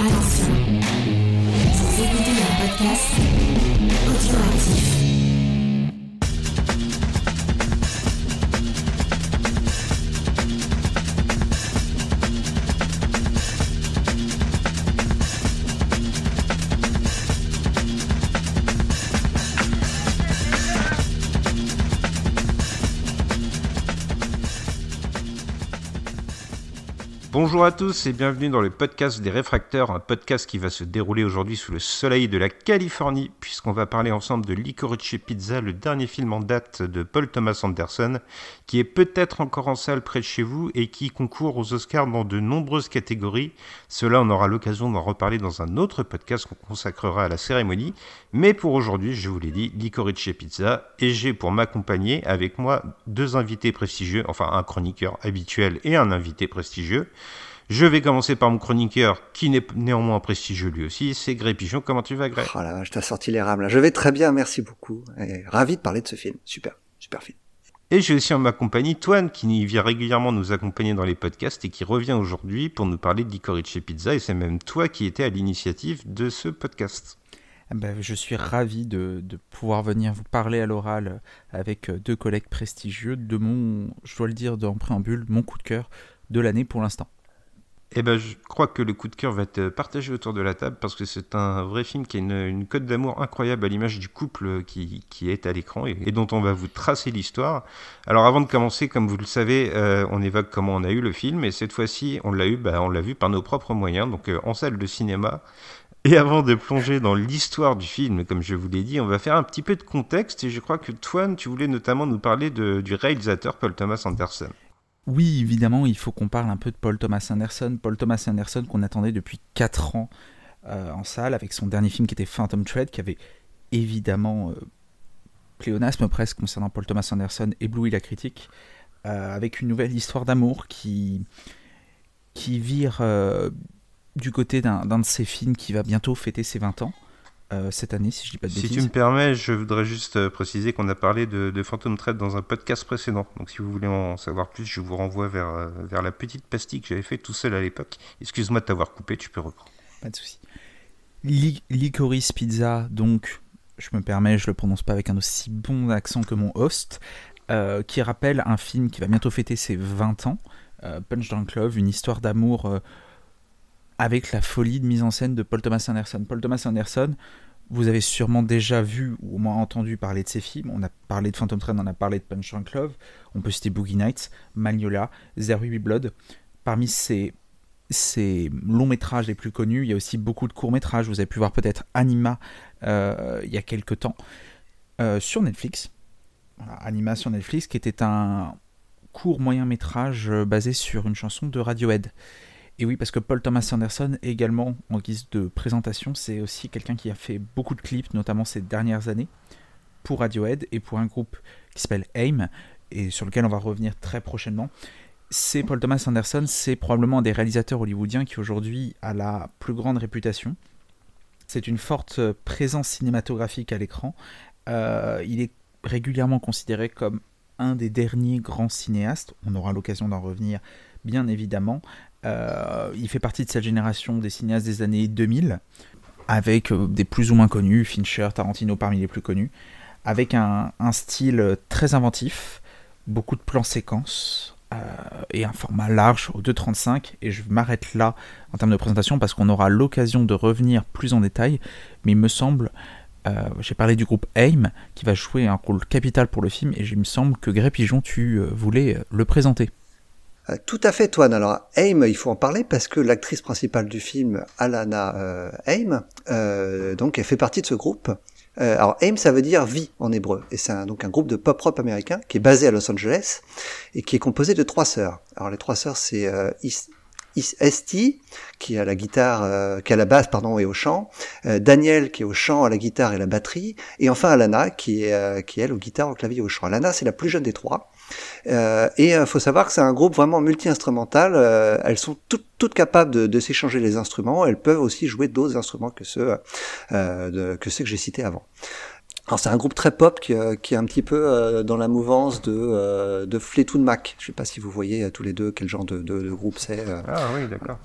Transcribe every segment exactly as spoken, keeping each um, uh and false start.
Attention, vous écoutez un podcast audioactif. Bonjour à tous et bienvenue dans le podcast des Réfracteurs, un podcast qui va se dérouler aujourd'hui sous le soleil de la Californie, puisqu'on va parler ensemble de Licorice Pizza, le dernier film en date de Paul Thomas Anderson, qui est peut-être encore en salle près de chez vous et qui concourt aux Oscars dans de nombreuses catégories. Cela, on aura l'occasion d'en reparler dans un autre podcast qu'on consacrera à la cérémonie. Mais pour aujourd'hui, je vous l'ai dit, Licorice Pizza, et j'ai pour m'accompagner avec moi deux invités prestigieux, enfin un chroniqueur habituel et un invité prestigieux. Je vais commencer par mon chroniqueur, qui n'est néanmoins prestigieux lui aussi, c'est Gré Pigeon. Comment tu vas, Gré ? Oh là, je t'ai sorti les rames là. Je vais très bien, merci beaucoup. Et ravi de parler de ce film. Super, super film. Et j'ai aussi en ma compagnie Toine, qui vient régulièrement nous accompagner dans les podcasts et qui revient aujourd'hui pour nous parler de Licorice Pizza. Et c'est même toi qui étais à l'initiative de ce podcast. Ben, je suis ravi de, de pouvoir venir vous parler à l'oral avec deux collègues prestigieux de mon, je dois le dire en préambule, mon coup de cœur de l'année pour l'instant. Eh ben, je crois que le coup de cœur va être partagé autour de la table parce que c'est un vrai film qui a une, une cote d'amour incroyable à l'image du couple qui, qui est à l'écran et, et dont on va vous tracer l'histoire. Alors avant de commencer, comme vous le savez, euh, on évoque comment on a eu le film et cette fois-ci, on l'a eu, bah, on l'a vu par nos propres moyens, donc euh, en salle de cinéma. Et avant de plonger dans l'histoire du film, comme je vous l'ai dit, on va faire un petit peu de contexte et je crois que Toine, tu voulais notamment nous parler de, du réalisateur Paul Thomas Anderson. Oui, évidemment, il faut qu'on parle un peu de Paul Thomas Anderson. Paul Thomas Anderson qu'on attendait depuis quatre ans euh, en salle, avec son dernier film qui était Phantom Thread, qui avait évidemment, euh, pléonasme presque concernant Paul Thomas Anderson, ébloui la critique, euh, avec une nouvelle histoire d'amour qui, qui vire euh, du côté d'un, d'un de ses films qui va bientôt fêter ses vingt ans. Euh, cette année, si je dis pas de bêtises. Si tu me permets, je voudrais juste préciser qu'on a parlé de, de Phantom Thread dans un podcast précédent. Donc si vous voulez en savoir plus, je vous renvoie vers, vers la petite pastille que j'avais fait tout seul à l'époque. Excuse-moi de t'avoir coupé, tu peux reprendre. Pas de souci. Li- Licorice Pizza, donc, je me permets, je le prononce pas avec un aussi bon accent que mon host, euh, qui rappelle un film qui va bientôt fêter ses vingt ans, euh, Punch-Drunk Love, une histoire d'amour... Euh, avec la folie de mise en scène de Paul Thomas Anderson. Paul Thomas Anderson, vous avez sûrement déjà vu ou au moins entendu parler de ses films. On a parlé de Phantom Thread, on a parlé de Punch-Drunk Love. On peut citer Boogie Nights, Magnolia, Zero Evil Blood. Parmi ces, ces longs métrages les plus connus, il y a aussi beaucoup de courts métrages. Vous avez pu voir peut-être Anima euh, il y a quelques temps euh, sur Netflix. Voilà, Anima sur Netflix, qui était un court moyen métrage basé sur une chanson de Radiohead. Et oui, parce que Paul Thomas Anderson, également, en guise de présentation, c'est aussi quelqu'un qui a fait beaucoup de clips, notamment ces dernières années, pour Radiohead et pour un groupe qui s'appelle A I M, et sur lequel on va revenir très prochainement. C'est Paul Thomas Anderson, c'est probablement un des réalisateurs hollywoodiens qui aujourd'hui a la plus grande réputation. C'est une forte présence cinématographique à l'écran. Euh, il est régulièrement considéré comme un des derniers grands cinéastes. On aura l'occasion d'en revenir, bien évidemment. Euh, il fait partie de cette génération des cinéastes des années deux mille, avec euh, des plus ou moins connus, Fincher, Tarantino parmi les plus connus, avec un, un style très inventif, beaucoup de plans séquences euh, et un format large au deux trente-cinq. Et je m'arrête là en termes de présentation parce qu'on aura l'occasion de revenir plus en détail, mais il me semble, euh, j'ai parlé du groupe A I M qui va jouer un rôle capital pour le film et il me semble que Gré Pigeon, tu euh, voulais le présenter. Tout à fait, Toine. Alors, A I M, il faut en parler parce que l'actrice principale du film, Alana euh, Haim, euh, donc elle fait partie de ce groupe. Euh, alors, A I M, ça veut dire vie en hébreu, et c'est un, donc un groupe de pop-rock américain qui est basé à Los Angeles et qui est composé de trois sœurs. Alors, les trois sœurs, c'est euh, Is- Is- Esti qui a la guitare, euh, qui a la basse, pardon, et au chant, euh, Daniel qui est au chant, à la guitare et la batterie, et enfin Alana qui est euh, qui est elle au guitare, au clavier, au chant. Alana, c'est la plus jeune des trois. Euh, et il euh, faut savoir que c'est un groupe vraiment multi-instrumental. Euh, elles sont toutes, toutes capables de, de s'échanger les instruments. Elles peuvent aussi jouer d'autres instruments que ceux, euh, de, que, ceux que j'ai cités avant. Alors c'est un groupe très pop qui, euh, qui est un petit peu euh, dans la mouvance de, euh, de Fleetwood Mac. Je sais pas si vous voyez euh, tous les deux quel genre de, de, de groupe c'est. Euh. Ah oui, d'accord.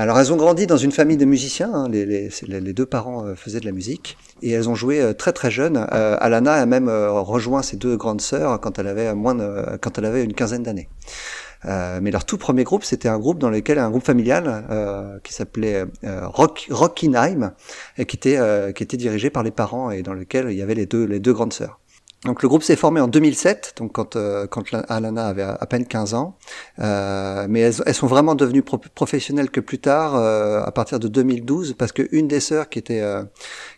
Alors elles ont grandi dans une famille de musiciens, hein, les, les, les deux parents euh, faisaient de la musique, et elles ont joué euh, très très jeunes. Euh, Alana a même euh, rejoint ses deux grandes sœurs quand elle avait, moins de, quand elle avait une quinzaine d'années. Euh, mais leur tout premier groupe, c'était un groupe dans lequel un groupe familial euh, qui s'appelait euh, Rock, Rockinheim, et qui était euh, qui était dirigé par les parents et dans lequel il y avait les deux les deux grandes sœurs. Donc le groupe s'est formé en deux mille sept, donc quand euh, quand Alana avait à peine quinze ans, euh, mais elles, elles sont vraiment devenues pro- professionnelles que plus tard, euh, à partir de deux mille douze, parce que une des sœurs qui était euh,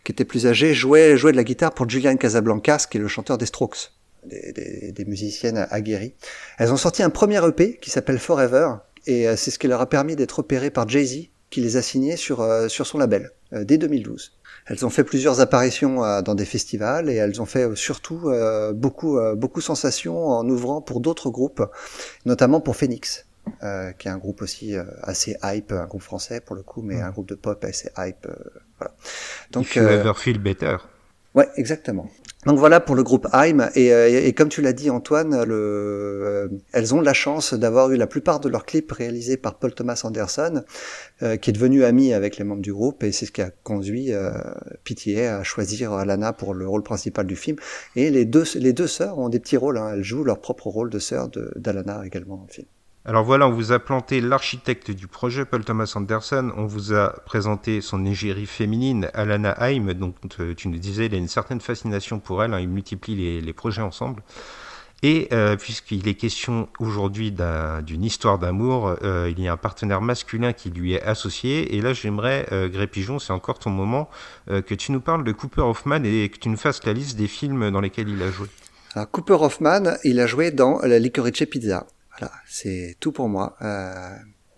qui était plus âgée jouait jouait de la guitare pour Julian Casablancas, qui est le chanteur des Strokes, des, des, des musiciennes aguerries. Elles ont sorti un premier E P qui s'appelle Forever, et euh, c'est ce qui leur a permis d'être repérées par Jay-Z, qui les a signées sur euh, sur son label euh, dès deux mille douze. Elles ont fait plusieurs apparitions euh, dans des festivals, et elles ont fait euh, surtout euh, beaucoup euh, beaucoup sensation en ouvrant pour d'autres groupes, notamment pour Phoenix, euh, qui est un groupe aussi euh, assez hype, un groupe français pour le coup, mais ouais. Un groupe de pop assez hype. Euh, voilà. Donc. If you euh, ever feel better. Ouais, exactement. Donc voilà pour le groupe A I M, et, et, et comme tu l'as dit Antoine, le, euh, elles ont la chance d'avoir eu la plupart de leurs clips réalisés par Paul Thomas Anderson, euh, qui est devenu ami avec les membres du groupe, et c'est ce qui a conduit euh, P T A à choisir Alana pour le rôle principal du film. Et les deux les deux sœurs ont des petits rôles, hein, elles jouent leur propre rôle de sœur de, d'Alana également dans le film. Alors voilà, on vous a planté l'architecte du projet, Paul Thomas Anderson, on vous a présenté son égérie féminine, Alana Haim, donc tu nous disais, il a une certaine fascination pour elle, hein, il multiplie les, les projets ensemble, et euh, puisqu'il est question aujourd'hui d'un, d'une histoire d'amour, euh, il y a un partenaire masculin qui lui est associé, et là j'aimerais, euh, Gré Pigeon, c'est encore ton moment, euh, que tu nous parles de Cooper Hoffman et que tu nous fasses la liste des films dans lesquels il a joué. Alors Cooper Hoffman, il a joué dans la Licorice Pizza. Voilà, c'est tout pour moi. Euh,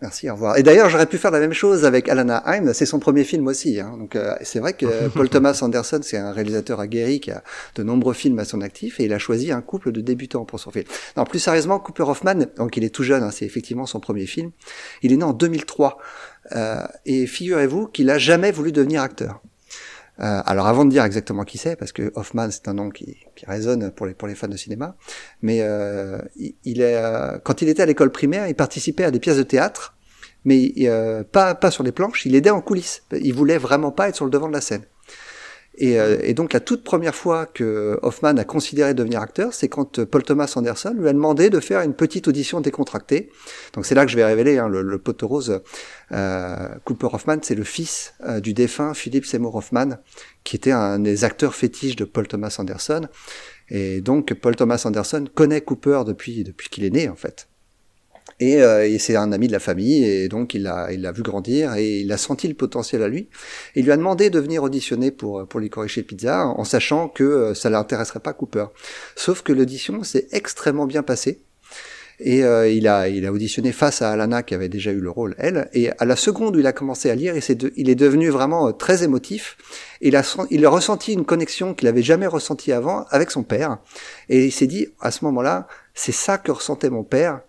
merci, au revoir. Et d'ailleurs, j'aurais pu faire la même chose avec Alana Haim. C'est son premier film aussi. Hein. Donc, euh, c'est vrai que Paul Thomas Anderson, c'est un réalisateur aguerri qui a de nombreux films à son actif, et il a choisi un couple de débutants pour son film. Non, plus sérieusement, Cooper Hoffman, donc il est tout jeune, hein, c'est effectivement son premier film. Il est né en deux mille trois. Euh, et figurez-vous qu'il a jamais voulu devenir acteur. Euh, alors avant de dire exactement qui c'est, parce que Hoffman c'est un nom qui, qui résonne pour les pour les fans de cinéma, mais euh, il, il est euh, quand il était à l'école primaire, il participait à des pièces de théâtre, mais euh, pas pas sur les planches, il aidait en coulisses. Il voulait vraiment pas être sur le devant de la scène. Et, euh, et donc la toute première fois que Hoffman a considéré devenir acteur, c'est quand Paul Thomas Anderson lui a demandé de faire une petite audition décontractée. Donc c'est là que je vais révéler hein, le, le pot rose. Euh, Cooper Hoffman, c'est le fils euh, du défunt Philippe Seymour Hoffman, qui était un des acteurs fétiches de Paul Thomas Anderson. Et donc Paul Thomas Anderson connaît Cooper depuis depuis qu'il est né en fait. Et, euh, et c'est un ami de la famille, et donc il l'a il l'a vu grandir, et il a senti le potentiel à lui. Et il lui a demandé de venir auditionner pour pour Licorice Pizza, en sachant que ça l'intéresserait pas Cooper. Sauf que l'audition s'est extrêmement bien passée, et euh, il a il a auditionné face à Alana qui avait déjà eu le rôle elle. Et à la seconde où il a commencé à lire, et c'est de, il est devenu vraiment très émotif. Il a il a ressenti une connexion qu'il avait jamais ressentie avant avec son père, et il s'est dit à ce moment-là, c'est ça que ressentait mon père.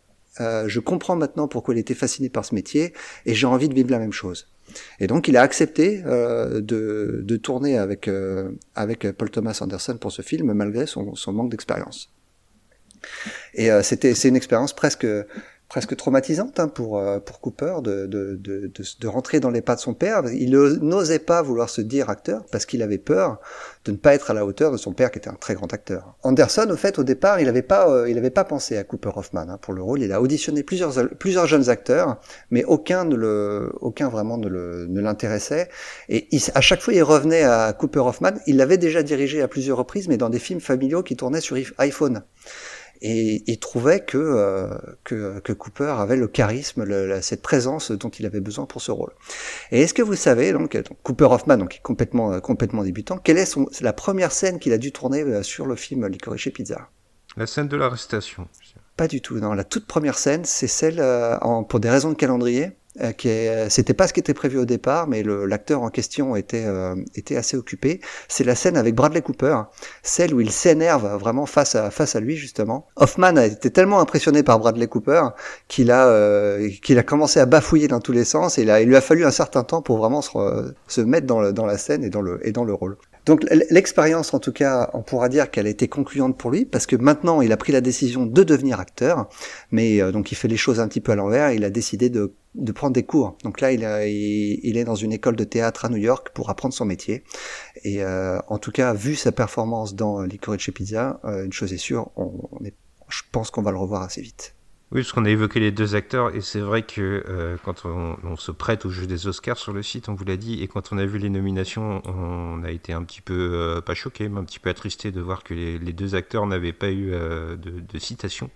Euh, je comprends maintenant pourquoi il était fasciné par ce métier, et j'ai envie de vivre la même chose. Et donc il a accepté euh, de, de tourner avec, euh, avec Paul Thomas Anderson pour ce film, malgré son, son manque d'expérience. Et euh, c'était, c'est une expérience presque, presque traumatisante hein, pour, pour Cooper de, de, de, de, de rentrer dans les pas de son père. Il n'osait pas vouloir se dire acteur parce qu'il avait peur de ne pas être à la hauteur de son père qui était un très grand acteur. Anderson, au fait, au départ, il n'avait pas, euh, il n'avait pas pensé à Cooper Hoffman hein, pour le rôle. Il a auditionné plusieurs, plusieurs jeunes acteurs, mais aucun ne le, aucun vraiment ne le, ne l'intéressait. Et il, à chaque fois, il revenait à Cooper Hoffman. Il l'avait déjà dirigé à plusieurs reprises, mais dans des films familiaux qui tournaient sur iPhone. Et il trouvait que, euh, que que Cooper avait le charisme, le, la, cette présence dont il avait besoin pour ce rôle. Et est-ce que vous savez donc, donc Cooper Hoffman, donc complètement complètement débutant, quelle est son, la première scène qu'il a dû tourner sur le film Licorice Pizza? La scène de l'arrestation. Pas du tout. Non, la toute première scène, c'est celle euh, en, pour des raisons de calendrier. Euh, qui est, c'était pas ce qui était prévu au départ, mais le, l'acteur en question était euh, était assez occupé. C'est la scène avec Bradley Cooper, celle où il s'énerve vraiment face à face à lui justement. Hoffman a été tellement impressionné par Bradley Cooper qu'il a euh, qu'il a commencé à bafouiller dans tous les sens, et là il lui a fallu un certain temps pour vraiment se, se mettre dans le, dans la scène et dans le et dans le rôle. Donc l'expérience, en tout cas, on pourra dire qu'elle a été concluante pour lui, parce que maintenant, il a pris la décision de devenir acteur, mais euh, donc il fait les choses un petit peu à l'envers, il a décidé de, de prendre des cours. Donc là, il, a, il, il est dans une école de théâtre à New York pour apprendre son métier. Et euh, en tout cas, vu sa performance dans Licorice Pizza, euh, une chose est sûre, on, on est, je pense qu'on va le revoir assez vite. Oui, parce qu'on a évoqué les deux acteurs, et c'est vrai que euh, quand on, on se prête au jeu des Oscars sur le site, on vous l'a dit, et quand on a vu les nominations, on a été un petit peu, euh, pas choqué, mais un petit peu attristé de voir que les, les deux acteurs n'avaient pas eu euh, de, de citation.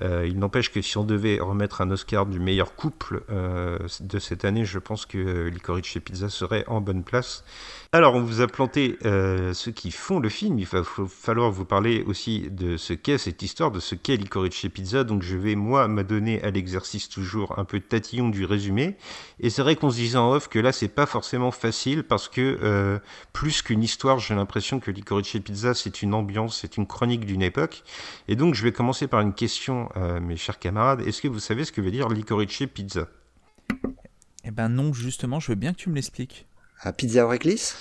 Euh, il n'empêche que si on devait remettre un Oscar du meilleur couple euh, de cette année, je pense que euh, Licorice Pizza serait en bonne place. Alors, on vous a planté euh, ceux qui font le film, il va falloir vous parler aussi de ce qu'est cette histoire, de ce qu'est Licorice Pizza, donc je vais moi m'adonner à l'exercice toujours un peu tatillon du résumé, et c'est vrai qu'on se disait en off que là c'est pas forcément facile, parce que euh, plus qu'une histoire, j'ai l'impression que Licorice Pizza c'est une ambiance, c'est une chronique d'une époque, et donc je vais commencer par une question, euh, mes chers camarades, est-ce que vous savez ce que veut dire Licorice Pizza ? Eh ben non, justement, je veux bien que tu me l'expliques. À Pizza Auréclis ?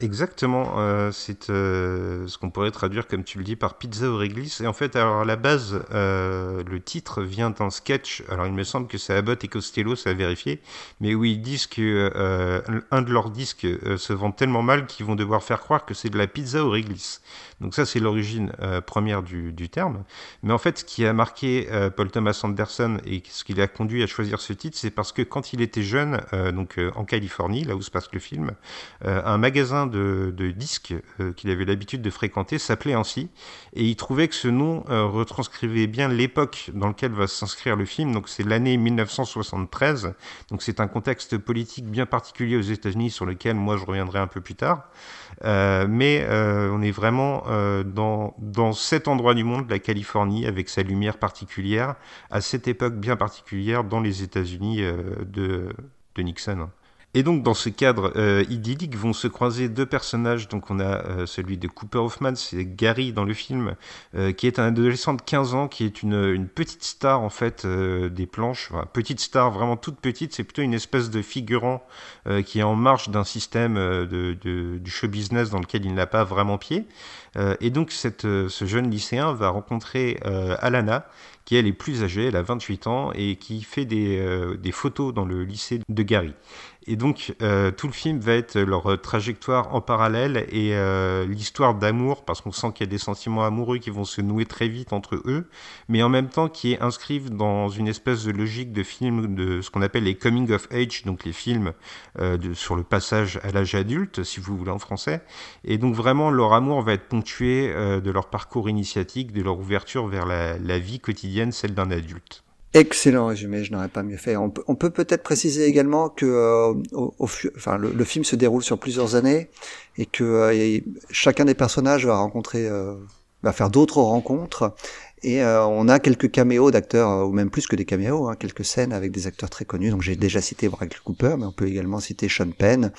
Exactement, euh, c'est euh, ce qu'on pourrait traduire, comme tu le dis, par pizza aux réglisse. Et en fait, alors à la base, euh, le titre vient d'un sketch. Alors, il me semble que c'est Abbott et Costello, ça a vérifié, mais où ils disent que euh, un de leurs disques euh, se vend tellement mal qu'ils vont devoir faire croire que c'est de la pizza aux réglisse. Donc ça, c'est l'origine euh, première du, du terme. Mais en fait, ce qui a marqué euh, Paul Thomas Anderson et ce qui l'a conduit à choisir ce titre, c'est parce que quand il était jeune, euh, donc euh, en Californie, là où se passe le film, euh, un magasin de, de disques euh, qu'il avait l'habitude de fréquenter s'appelait ainsi, et il trouvait que ce nom euh, retranscrivait bien l'époque dans laquelle va s'inscrire le film, donc c'est l'année dix-neuf cent soixante-treize, donc c'est un contexte politique bien particulier aux États-Unis sur lequel moi je reviendrai un peu plus tard, euh, mais euh, on est vraiment euh, dans, dans cet endroit du monde, la Californie, avec sa lumière particulière, à cette époque bien particulière dans les États-Unis euh, de, de Nixon. Et donc dans ce cadre euh, idyllique vont se croiser deux personnages, donc on a euh, celui de Cooper Hoffman, c'est Gary dans le film, euh, qui est un adolescent de quinze ans, qui est une, une petite star en fait euh, des planches, enfin, petite star vraiment toute petite, c'est plutôt une espèce de figurant euh, qui est en marge d'un système euh, de, de, du show business dans lequel il n'a pas vraiment pied, euh, et donc cette, euh, ce jeune lycéen va rencontrer euh, Alana, qui elle est plus âgée, elle a vingt-huit ans, et qui fait des, euh, des photos dans le lycée de Gary. Et donc euh, tout le film va être leur trajectoire en parallèle et euh, l'histoire d'amour, parce qu'on sent qu'il y a des sentiments amoureux qui vont se nouer très vite entre eux, mais en même temps qui est inscrite dans une espèce de logique de film de ce qu'on appelle les coming of age, donc les films euh, de, sur le passage à l'âge adulte, si vous voulez en français. Et donc vraiment leur amour va être ponctué euh, de leur parcours initiatique, de leur ouverture vers la, la vie quotidienne, celle d'un adulte. Excellent résumé, je n'aurais pas mieux fait. On peut, on peut peut-être préciser également que euh, au, au, enfin, le, le film se déroule sur plusieurs années et que euh, et chacun des personnages va rencontrer, euh, va faire d'autres rencontres, et euh, on a quelques caméos d'acteurs, ou même plus que des caméos, hein, quelques scènes avec des acteurs très connus. Donc j'ai déjà cité Bradley Cooper, mais on peut également citer Sean Penn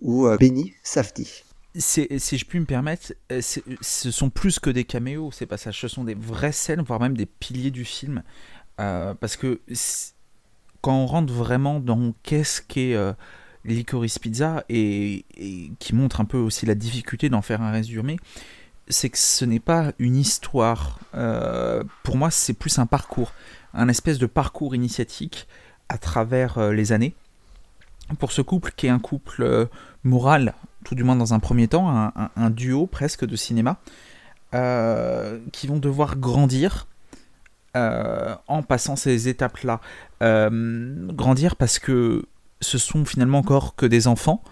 ou euh, Benny Safdie. C'est, si je puis me permettre, ce sont plus que des caméos, ces passages, ce sont des vraies scènes, voire même des piliers du film. Euh, parce que c- quand on rentre vraiment dans qu'est-ce qu'est euh, Licorice Pizza, et, et qui montre un peu aussi la difficulté d'en faire un résumé, c'est que ce n'est pas une histoire. Euh, pour moi, c'est plus un parcours, un espèce de parcours initiatique à travers euh, les années. Pour ce couple, qui est un couple euh, moral, tout du moins dans un premier temps, un, un, un duo presque de cinéma, euh, qui vont devoir grandir. Euh, en passant ces étapes-là, euh, grandir parce que ce sont finalement encore que des enfants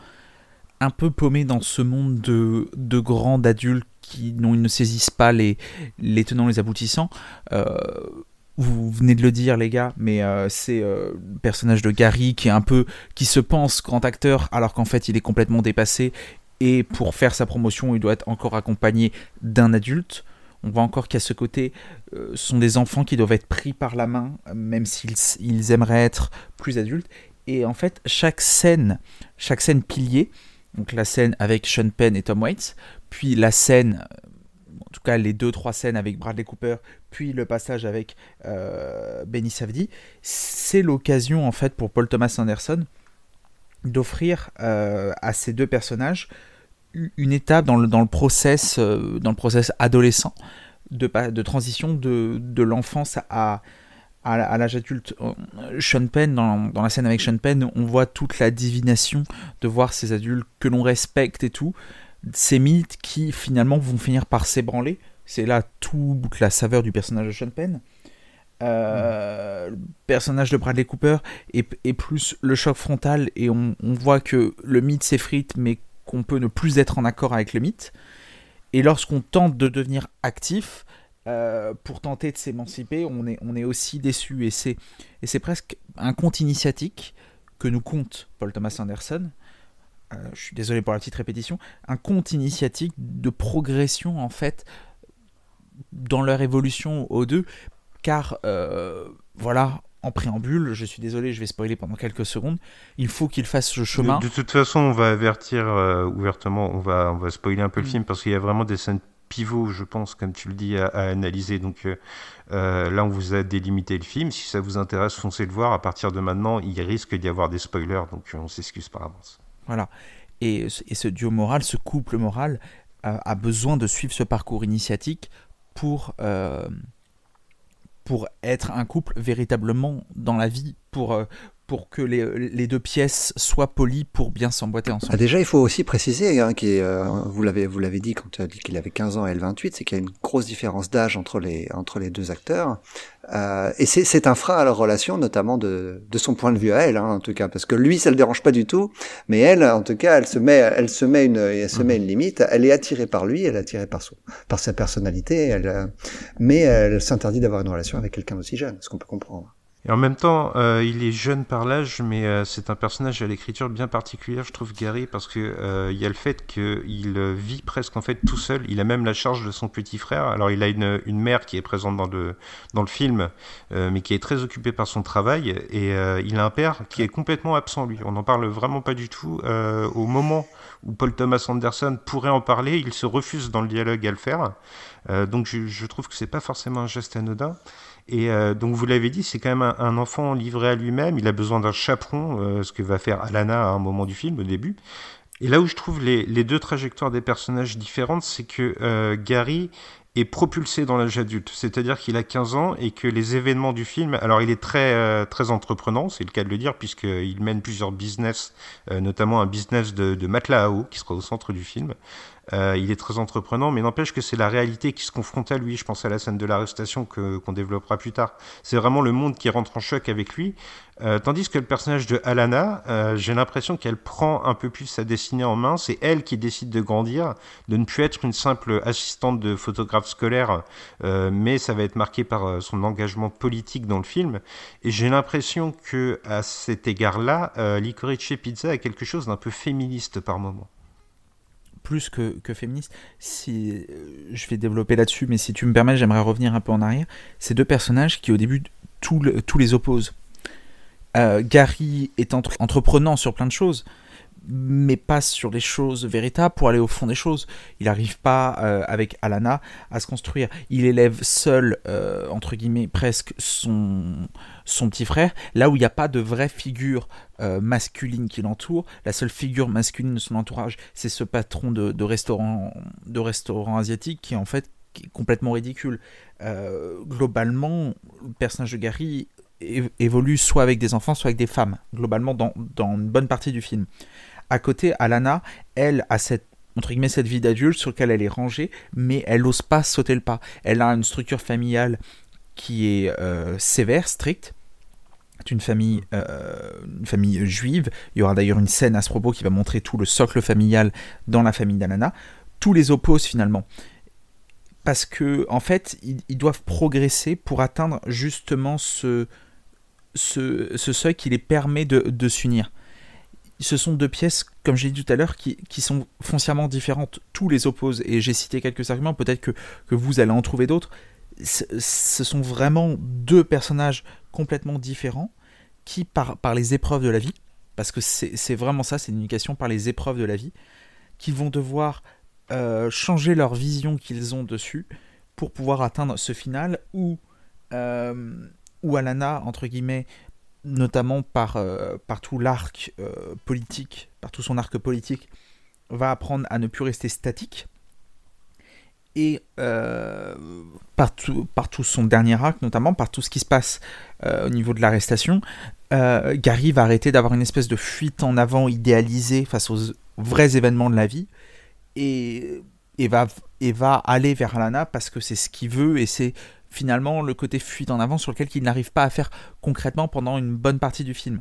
un peu paumés dans ce monde de, de grands, d'adultes qui dont ils ne saisissent pas les, les tenants, les aboutissants. Euh, vous venez de le dire, les gars, mais euh, c'est euh, le personnage de Gary qui est un peu, qui se pense grand acteur alors qu'en fait il est complètement dépassé, et pour faire sa promotion il doit être encore accompagné d'un adulte. On voit encore qu'à ce côté, euh, ce sont des enfants qui doivent être pris par la main, même s'ils ils aimeraient être plus adultes. Et en fait, chaque scène, chaque scène pilier, donc la scène avec Sean Penn et Tom Waits, puis la scène, en tout cas les deux, trois scènes avec Bradley Cooper, puis le passage avec euh, Benny Safdie, c'est l'occasion en fait pour Paul Thomas Anderson d'offrir euh, à ces deux personnages une étape dans le, dans le process, dans le process adolescent de, de transition de, de l'enfance à, à, à l'âge adulte. Sean Penn, dans, dans la scène avec Sean Penn, on voit toute la divination de voir ces adultes que l'on respecte et tout, ces mythes qui finalement vont finir par s'ébranler. C'est là toute la saveur du personnage de Sean Penn. Euh, mmh. Le personnage de Bradley Cooper et, et plus le choc frontal, et on, on voit que le mythe s'effrite mais qu'on peut ne plus être en accord avec le mythe, et lorsqu'on tente de devenir actif euh, pour tenter de s'émanciper, on est, on est aussi déçu, et c'est, et c'est presque un conte initiatique que nous conte Paul Thomas Anderson. Euh, je suis désolé pour la petite répétition, un conte initiatique de progression en fait dans leur évolution aux deux. Car, euh, voilà, en préambule, je suis désolé, je vais spoiler pendant quelques secondes, il faut qu'il fasse ce chemin. De, de toute façon, on va avertir euh, ouvertement, on va, on va spoiler un peu mmh. le film, parce qu'il y a vraiment des scènes pivots, je pense, comme tu le dis, à, à analyser. Donc euh, là, on vous a délimité le film. Si ça vous intéresse, foncez le voir. À partir de maintenant, il risque d'y avoir des spoilers, donc on s'excuse par avance. Voilà. Et, et ce duo moral, ce couple moral, euh, a besoin de suivre ce parcours initiatique pour... Euh, pour être un couple véritablement dans la vie, pour, pour que les, les deux pièces soient polies pour bien s'emboîter ensemble. Ah déjà, il faut aussi préciser, hein, qu'il, euh, vous, l'avez, vous l'avez dit quand il avait quinze ans et elle vingt-huit, c'est qu'il y a une grosse différence d'âge entre les, entre les deux acteurs. Euh, et c'est, c'est un frein à leur relation, notamment de, de son point de vue à elle, hein, en tout cas, parce que lui, ça le dérange pas du tout, mais elle, en tout cas, elle se met, elle se met une, elle se met une limite. Elle est attirée par lui, elle est attirée par son, par sa personnalité. Elle, mais elle s'interdit d'avoir une relation avec quelqu'un aussi jeune, ce qu'on peut comprendre. Et en même temps, euh, il est jeune par l'âge, mais euh, c'est un personnage à l'écriture bien particulière, je trouve, Gary, parce que euh, y a le fait qu'il vit presque en fait tout seul. Il a même la charge de son petit frère. Alors, il a une, une mère qui est présente dans le dans le film, euh, mais qui est très occupée par son travail, et euh, il a un père qui est complètement absent, lui. On n'en parle vraiment pas du tout. Euh, au moment où Paul Thomas Anderson pourrait en parler, il se refuse dans le dialogue à le faire. Euh, donc, je, je trouve que c'est pas forcément un geste anodin. Et euh, donc vous l'avez dit, c'est quand même un, un enfant livré à lui-même, il a besoin d'un chaperon, euh, ce que va faire Alana à un moment du film, au début. Et là où je trouve les, les deux trajectoires des personnages différentes, c'est que euh, Gary est propulsé dans l'âge adulte, c'est-à-dire qu'il a quinze ans et que les événements du film, alors il est très, euh, très entreprenant, c'est le cas de le dire, puisqu'il mène plusieurs business, euh, notamment un business de, de matelas à eau qui sera au centre du film. Euh, il est très entreprenant, mais n'empêche que c'est la réalité qui se confronte à lui. Je pense à la scène de l'arrestation que, qu'on développera plus tard. C'est vraiment le monde qui rentre en choc avec lui. Euh, tandis que le personnage de Alana, euh, j'ai l'impression qu'elle prend un peu plus sa destinée en main. C'est elle qui décide de grandir, de ne plus être une simple assistante de photographe scolaire, euh, mais ça va être marqué par son engagement politique dans le film. Et j'ai l'impression que, à cet égard-là, euh, Licorice Pizza a quelque chose d'un peu féministe par moment. Plus que, que féministe, si, je vais développer là-dessus, mais si tu me permets, j'aimerais revenir un peu en arrière. Ces deux personnages qui, au début, tout le, tous les opposent. Euh, Gary est entre, entreprenant sur plein de choses, mais pas sur les choses véritables pour aller au fond des choses. Il n'arrive pas, euh, avec Alana, à se construire. Il élève seul, euh, entre guillemets, presque son, son petit frère, là où il n'y a pas de vraie figure Euh, masculine qui l'entoure. La seule figure masculine de son entourage, c'est ce patron de, de restaurant de restaurant asiatique qui est en fait qui est complètement ridicule. Euh, globalement, le personnage de Gary é- évolue soit avec des enfants, soit avec des femmes, globalement dans, dans une bonne partie du film. À côté, Alana, elle a cette, entre guillemets, cette vie d'adulte sur laquelle elle est rangée, mais elle n'ose pas sauter le pas. Elle a une structure familiale qui est euh, sévère, stricte. Une famille, euh, une famille juive. Il y aura d'ailleurs une scène à ce propos qui va montrer tout le socle familial dans la famille d'Alana. Tous les opposent finalement, parce que en fait, ils, ils doivent progresser pour atteindre justement ce, ce, ce seuil qui les permet de, de s'unir. Ce sont deux pièces, comme j'ai dit tout à l'heure, qui, qui sont foncièrement différentes. Tous les opposent, et j'ai cité quelques arguments, peut-être que, que vous allez en trouver d'autres. C- ce sont vraiment deux personnages complètement différents qui, par, par les épreuves de la vie, parce que c'est, c'est vraiment ça, c'est une éducation par les épreuves de la vie, qui vont devoir euh, changer leur vision qu'ils ont dessus pour pouvoir atteindre ce final où, euh, où Alana, entre guillemets, notamment par, euh, par tout l'arc euh, politique, par tout son arc politique, va apprendre à ne plus rester statique. Et euh, par, tout, par tout son dernier acte, notamment par tout ce qui se passe euh, au niveau de l'arrestation, euh, Gary va arrêter d'avoir une espèce de fuite en avant idéalisée face aux vrais événements de la vie et, et, va, et va aller vers Alana parce que c'est ce qu'il veut et c'est finalement le côté fuite en avant sur lequel il n'arrive pas à faire concrètement pendant une bonne partie du film.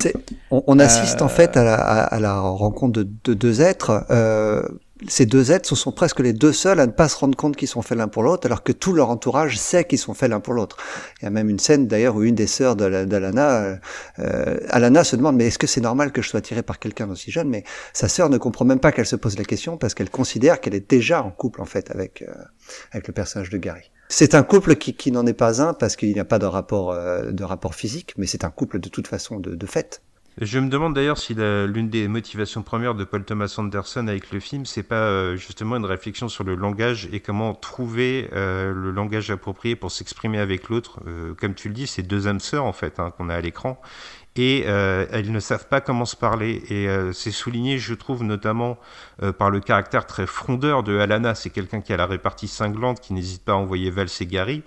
On, on assiste euh, en fait à la, à la rencontre de, de deux êtres. Euh... Ces deux êtres sont presque les deux seuls à ne pas se rendre compte qu'ils sont faits l'un pour l'autre, alors que tout leur entourage sait qu'ils sont faits l'un pour l'autre. Il y a même une scène d'ailleurs où une des sœurs d'Alana, euh, Alana se demande, mais est-ce que c'est normal que je sois attirée par quelqu'un d'aussi jeune? Mais sa sœur ne comprend même pas qu'elle se pose la question parce qu'elle considère qu'elle est déjà en couple en fait avec euh, avec le personnage de Gary. C'est un couple qui, qui n'en est pas un parce qu'il n'y a pas de rapport euh, de rapport physique, mais c'est un couple de toute façon de, de fait. Je me demande d'ailleurs si la, l'une des motivations premières de Paul Thomas Anderson avec le film, c'est pas euh, justement une réflexion sur le langage et comment trouver euh, le langage approprié pour s'exprimer avec l'autre. Euh, comme tu le dis, c'est deux âmes sœurs en fait hein, qu'on a à l'écran et euh, elles ne savent pas comment se parler. Et euh, c'est souligné, je trouve, notamment euh, par le caractère très frondeur de Alana. C'est quelqu'un qui a la répartie cinglante, qui n'hésite pas à envoyer valse et Gary.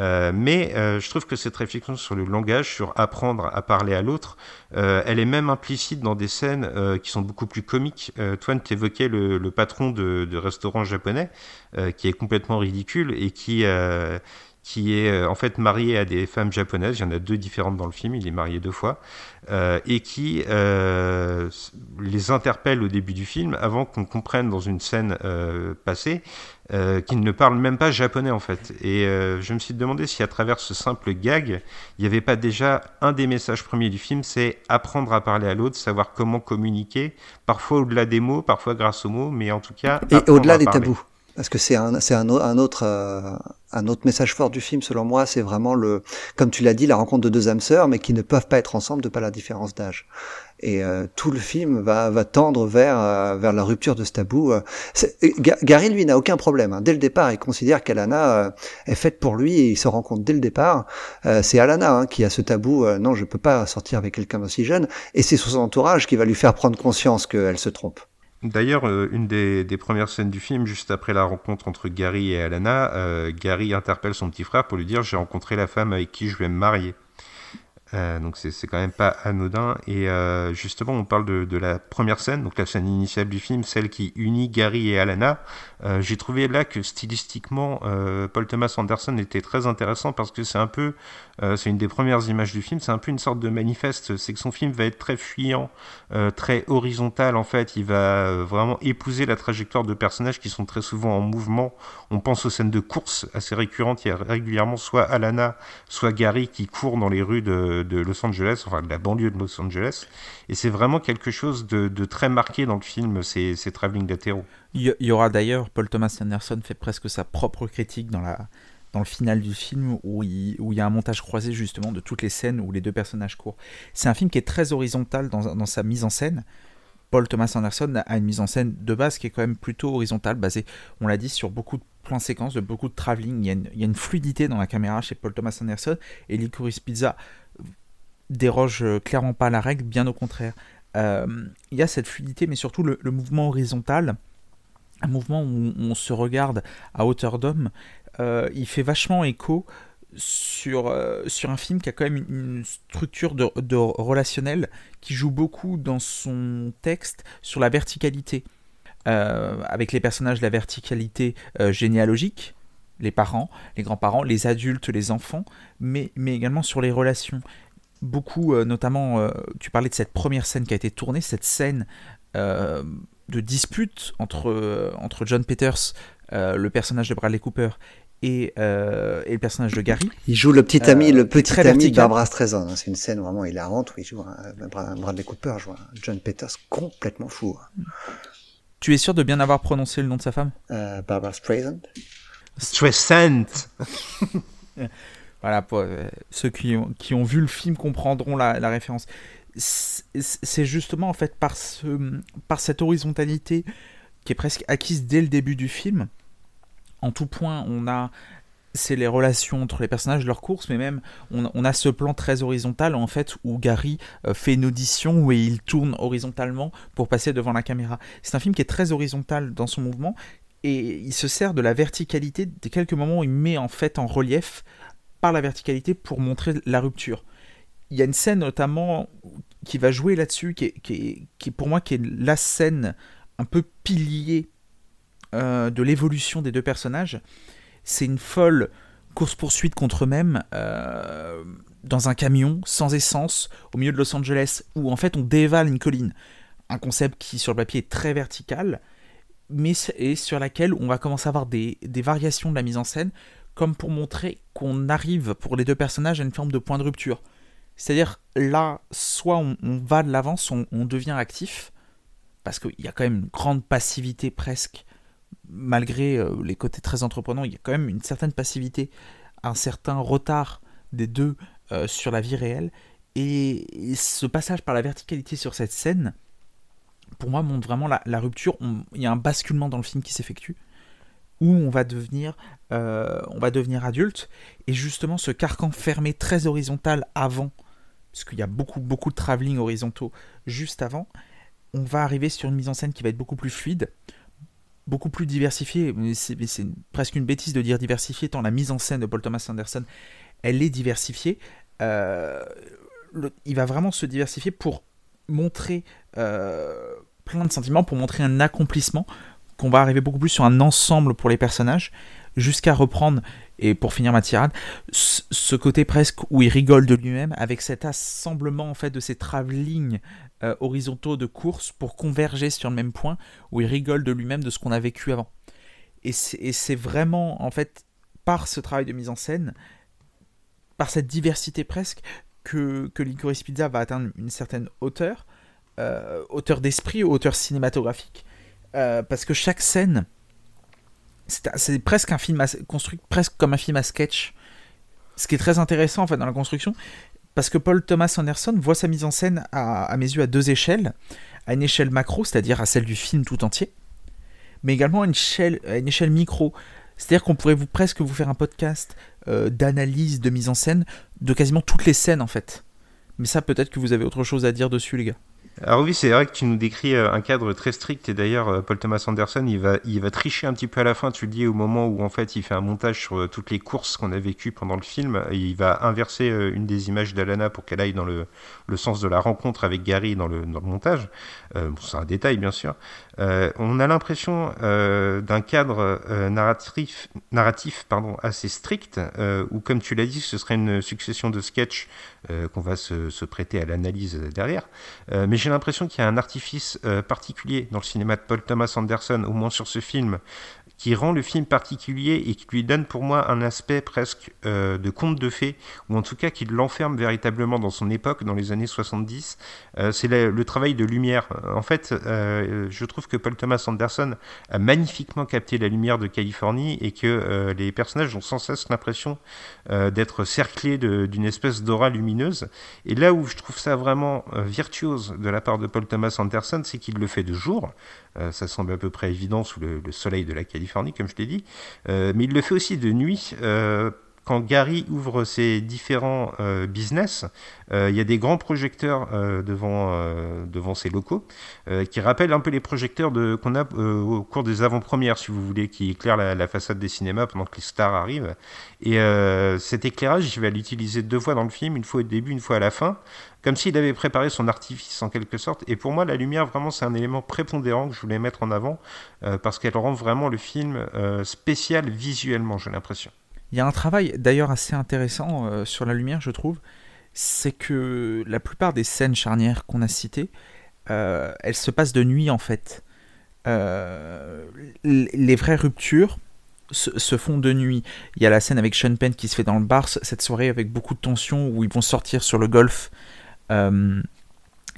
Euh, mais euh, je trouve que cette réflexion sur le langage, sur apprendre à parler à l'autre, euh, elle est même implicite dans des scènes euh, qui sont beaucoup plus comiques. Euh, Toine, t'évoquais le, le patron de, de restaurant japonais euh, qui est complètement ridicule et qui, euh, qui est euh, en fait marié à des femmes japonaises. Il y en a deux différentes dans le film, il est marié deux fois. Euh, et qui euh, les interpelle au début du film avant qu'on comprenne dans une scène euh, passée euh, qu'ils ne parlent même pas japonais en fait. Et euh, je me suis demandé si à travers ce simple gag, il n'y avait pas déjà un des messages premiers du film, c'est apprendre à parler à l'autre, savoir comment communiquer, parfois au-delà des mots, parfois grâce aux mots, mais en tout cas... Et au-delà des tabous. Parce que c'est un, c'est un, un autre, euh, un autre message fort du film, selon moi, c'est vraiment le, comme tu l'as dit, la rencontre de deux âmes sœurs, mais qui ne peuvent pas être ensemble de par la différence d'âge. Et euh, tout le film va, va tendre vers, euh, vers la rupture de ce tabou. C'est, Gary, lui, n'a aucun problème. Hein. Dès le départ, il considère qu'Alana euh, est faite pour lui et il se rend compte dès le départ. Euh, c'est Alana hein, qui a ce tabou. Euh, non, je peux pas sortir avec quelqu'un d'aussi jeune. Et c'est son entourage qui va lui faire prendre conscience qu'elle se trompe. D'ailleurs, euh, une des, des premières scènes du film, juste après la rencontre entre Gary et Alana, euh, Gary interpelle son petit frère pour lui dire « J'ai rencontré la femme avec qui je vais me marier ». Euh, donc c'est, c'est quand même pas anodin. Et euh, justement, on parle de, de la première scène, donc la scène initiale du film, celle qui unit Gary et Alana. Euh, j'ai trouvé là que stylistiquement, euh, Paul Thomas Anderson était très intéressant parce que c'est un peu, euh, c'est une des premières images du film, c'est un peu une sorte de manifeste. C'est que son film va être très fuyant, euh, très horizontal en fait. Il va vraiment épouser la trajectoire de personnages qui sont très souvent en mouvement. On pense aux scènes de course assez récurrentes. Il y a régulièrement soit Alana, soit Gary qui courent dans les rues de de Los Angeles, enfin de la banlieue de Los Angeles, et c'est vraiment quelque chose de, de très marqué dans le film, ces, ces travelling latéraux. Il y aura d'ailleurs, Paul Thomas Anderson fait presque sa propre critique dans, la, dans le final du film, où il, où il y a un montage croisé justement de toutes les scènes où les deux personnages courent. C'est un film qui est très horizontal dans, dans sa mise en scène. Paul Thomas Anderson a une mise en scène de base qui est quand même plutôt horizontale, basée, on l'a dit, sur beaucoup de plans séquences, de beaucoup de travelling. Il, il y a une fluidité dans la caméra chez Paul Thomas Anderson, et Licorice Pizza déroge clairement pas à la règle, bien au contraire. Euh, il y a cette fluidité, mais surtout le, le mouvement horizontal, un mouvement où on se regarde à hauteur d'homme, euh, il fait vachement écho sur, euh, sur un film qui a quand même une, une structure de, de relationnelle qui joue beaucoup dans son texte sur la verticalité, euh, avec les personnages de la verticalité euh, généalogique, les parents, les grands-parents, les adultes, les enfants, mais, mais également sur les relations. Beaucoup, euh, notamment, euh, tu parlais de cette première scène qui a été tournée, cette scène euh, de dispute entre, euh, entre John Peters, euh, le personnage de Bradley Cooper, et, euh, et le personnage de Gary. Il joue le petit ami, euh, le petit ami vertical. Barbara Streisand. Hein. C'est une scène vraiment hilarante où il joue un, Bradley Cooper joue un John Peters complètement fou. Hein. Tu es sûr de bien avoir prononcé le nom de sa femme ? euh, Barbara Streisand. Streisand. Voilà, pour, euh, ceux qui ont, qui ont vu le film comprendront la, la référence. C'est justement en fait par, ce, par cette horizontalité qui est presque acquise dès le début du film. En tout point, on a c'est les relations entre les personnages, leurs courses, mais même on, on a ce plan très horizontal en fait où Gary euh, fait une audition où il tourne horizontalement pour passer devant la caméra. C'est un film qui est très horizontal dans son mouvement et il se sert de la verticalité. De quelques moments où il met en fait en relief par la verticalité pour montrer la rupture. Il y a une scène notamment qui va jouer là-dessus, qui est, qui est, qui est pour moi qui est la scène un peu pilier euh, de l'évolution des deux personnages. C'est une folle course-poursuite contre eux-mêmes euh, dans un camion sans essence au milieu de Los Angeles où en fait on dévale une colline. Un concept qui sur le papier est très vertical mais et sur laquelle on va commencer à avoir des, des variations de la mise en scène comme pour montrer qu'on arrive pour les deux personnages à une forme de point de rupture. C'est-à-dire là, soit on, on va de l'avant, soit on, on devient actif parce qu'il y a quand même une grande passivité presque. Malgré les côtés très entreprenants, il y a quand même une certaine passivité, un certain retard des deux euh, sur la vie réelle. Et, et ce passage par la verticalité sur cette scène, pour moi, montre vraiment la, la rupture. On, il y a un basculement dans le film qui s'effectue, où on va devenir, euh, on va devenir adulte. Et justement, ce carcan fermé très horizontal avant, parce qu'il y a beaucoup, beaucoup de travelling horizontaux juste avant, on va arriver sur une mise en scène qui va être beaucoup plus fluide, beaucoup plus diversifié, mais c'est, mais c'est presque une bêtise de dire diversifié, tant la mise en scène de Paul Thomas Anderson, elle est diversifiée. Euh, le, il va vraiment se diversifier pour montrer euh, plein de sentiments, pour montrer un accomplissement, qu'on va arriver beaucoup plus sur un ensemble pour les personnages, jusqu'à reprendre, et pour finir ma tirade, ce côté presque où il rigole de lui-même, avec cet assemblement en fait de ces travelling euh, horizontaux de course pour converger sur le même point, où il rigole de lui-même de ce qu'on a vécu avant. Et c'est, et c'est vraiment en fait par ce travail de mise en scène, par cette diversité presque, que, que Licorice Pizza va atteindre une certaine hauteur, euh, hauteur d'esprit, hauteur cinématographique, euh, parce que chaque scène, C'est, c'est presque un film à, construit presque comme un film à sketch, ce qui est très intéressant en fait dans la construction, parce que Paul Thomas Anderson voit sa mise en scène à, à mes yeux à deux échelles, à une échelle macro, c'est-à-dire à celle du film tout entier, mais également à une échelle, à une échelle micro, c'est-à-dire qu'on pourrait vous, presque vous faire un podcast euh, d'analyse de mise en scène de quasiment toutes les scènes en fait. Mais ça, peut-être que vous avez autre chose à dire dessus, les gars. Alors oui, c'est vrai que tu nous décris un cadre très strict, et d'ailleurs Paul Thomas Anderson il va, il va tricher un petit peu à la fin, tu le dis, au moment où en fait il fait un montage sur toutes les courses qu'on a vécues pendant le film, et il va inverser une des images d'Alana pour qu'elle aille dans le, le sens de la rencontre avec Gary dans le, dans le montage. Euh, bon, c'est un détail bien sûr. Euh, on a l'impression euh, d'un cadre euh, narratif, narratif pardon, assez strict, euh, où comme tu l'as dit ce serait une succession de sketchs euh, qu'on va se, se prêter à l'analyse derrière, euh, mais j'ai l'impression qu'il y a un artifice euh, particulier dans le cinéma de Paul Thomas Anderson, au moins sur ce film, qui rend le film particulier et qui lui donne pour moi un aspect presque euh, de conte de fées, ou en tout cas qui l'enferme véritablement dans son époque, dans les années soixante-dix. Euh, c'est la, le travail de lumière. En fait, euh, je trouve que Paul Thomas Anderson a magnifiquement capté la lumière de Californie et que euh, les personnages ont sans cesse l'impression euh, d'être cerclés de, d'une espèce d'aura lumineuse. Et là où je trouve ça vraiment euh, virtuose de la part de Paul Thomas Anderson, c'est qu'il le fait de jour. Euh, ça semble à peu près évident sous le, le soleil de la Californie, comme je l'ai dit, euh, mais il le fait aussi de nuit. Euh, quand Gary ouvre ses différents euh, business, euh, il y a des grands projecteurs euh, devant, euh, devant ses locaux euh, qui rappellent un peu les projecteurs de, qu'on a euh, au cours des avant-premières, si vous voulez, qui éclairent la, la façade des cinémas pendant que les stars arrivent. Et euh, cet éclairage, il va l'utiliser deux fois dans le film, une fois au début, une fois à la fin, comme s'il avait préparé son artifice en quelque sorte. Et pour moi, la lumière, vraiment, c'est un élément prépondérant que je voulais mettre en avant euh, parce qu'elle rend vraiment le film euh, spécial visuellement, j'ai l'impression. Il y a un travail d'ailleurs assez intéressant euh, sur la lumière, je trouve. C'est que la plupart des scènes charnières qu'on a citées, euh, elles se passent de nuit en fait. Euh, les vraies ruptures se, se font de nuit. Il y a la scène avec Sean Penn qui se fait dans le bar, cette soirée avec beaucoup de tension où ils vont sortir sur le golf. Euh,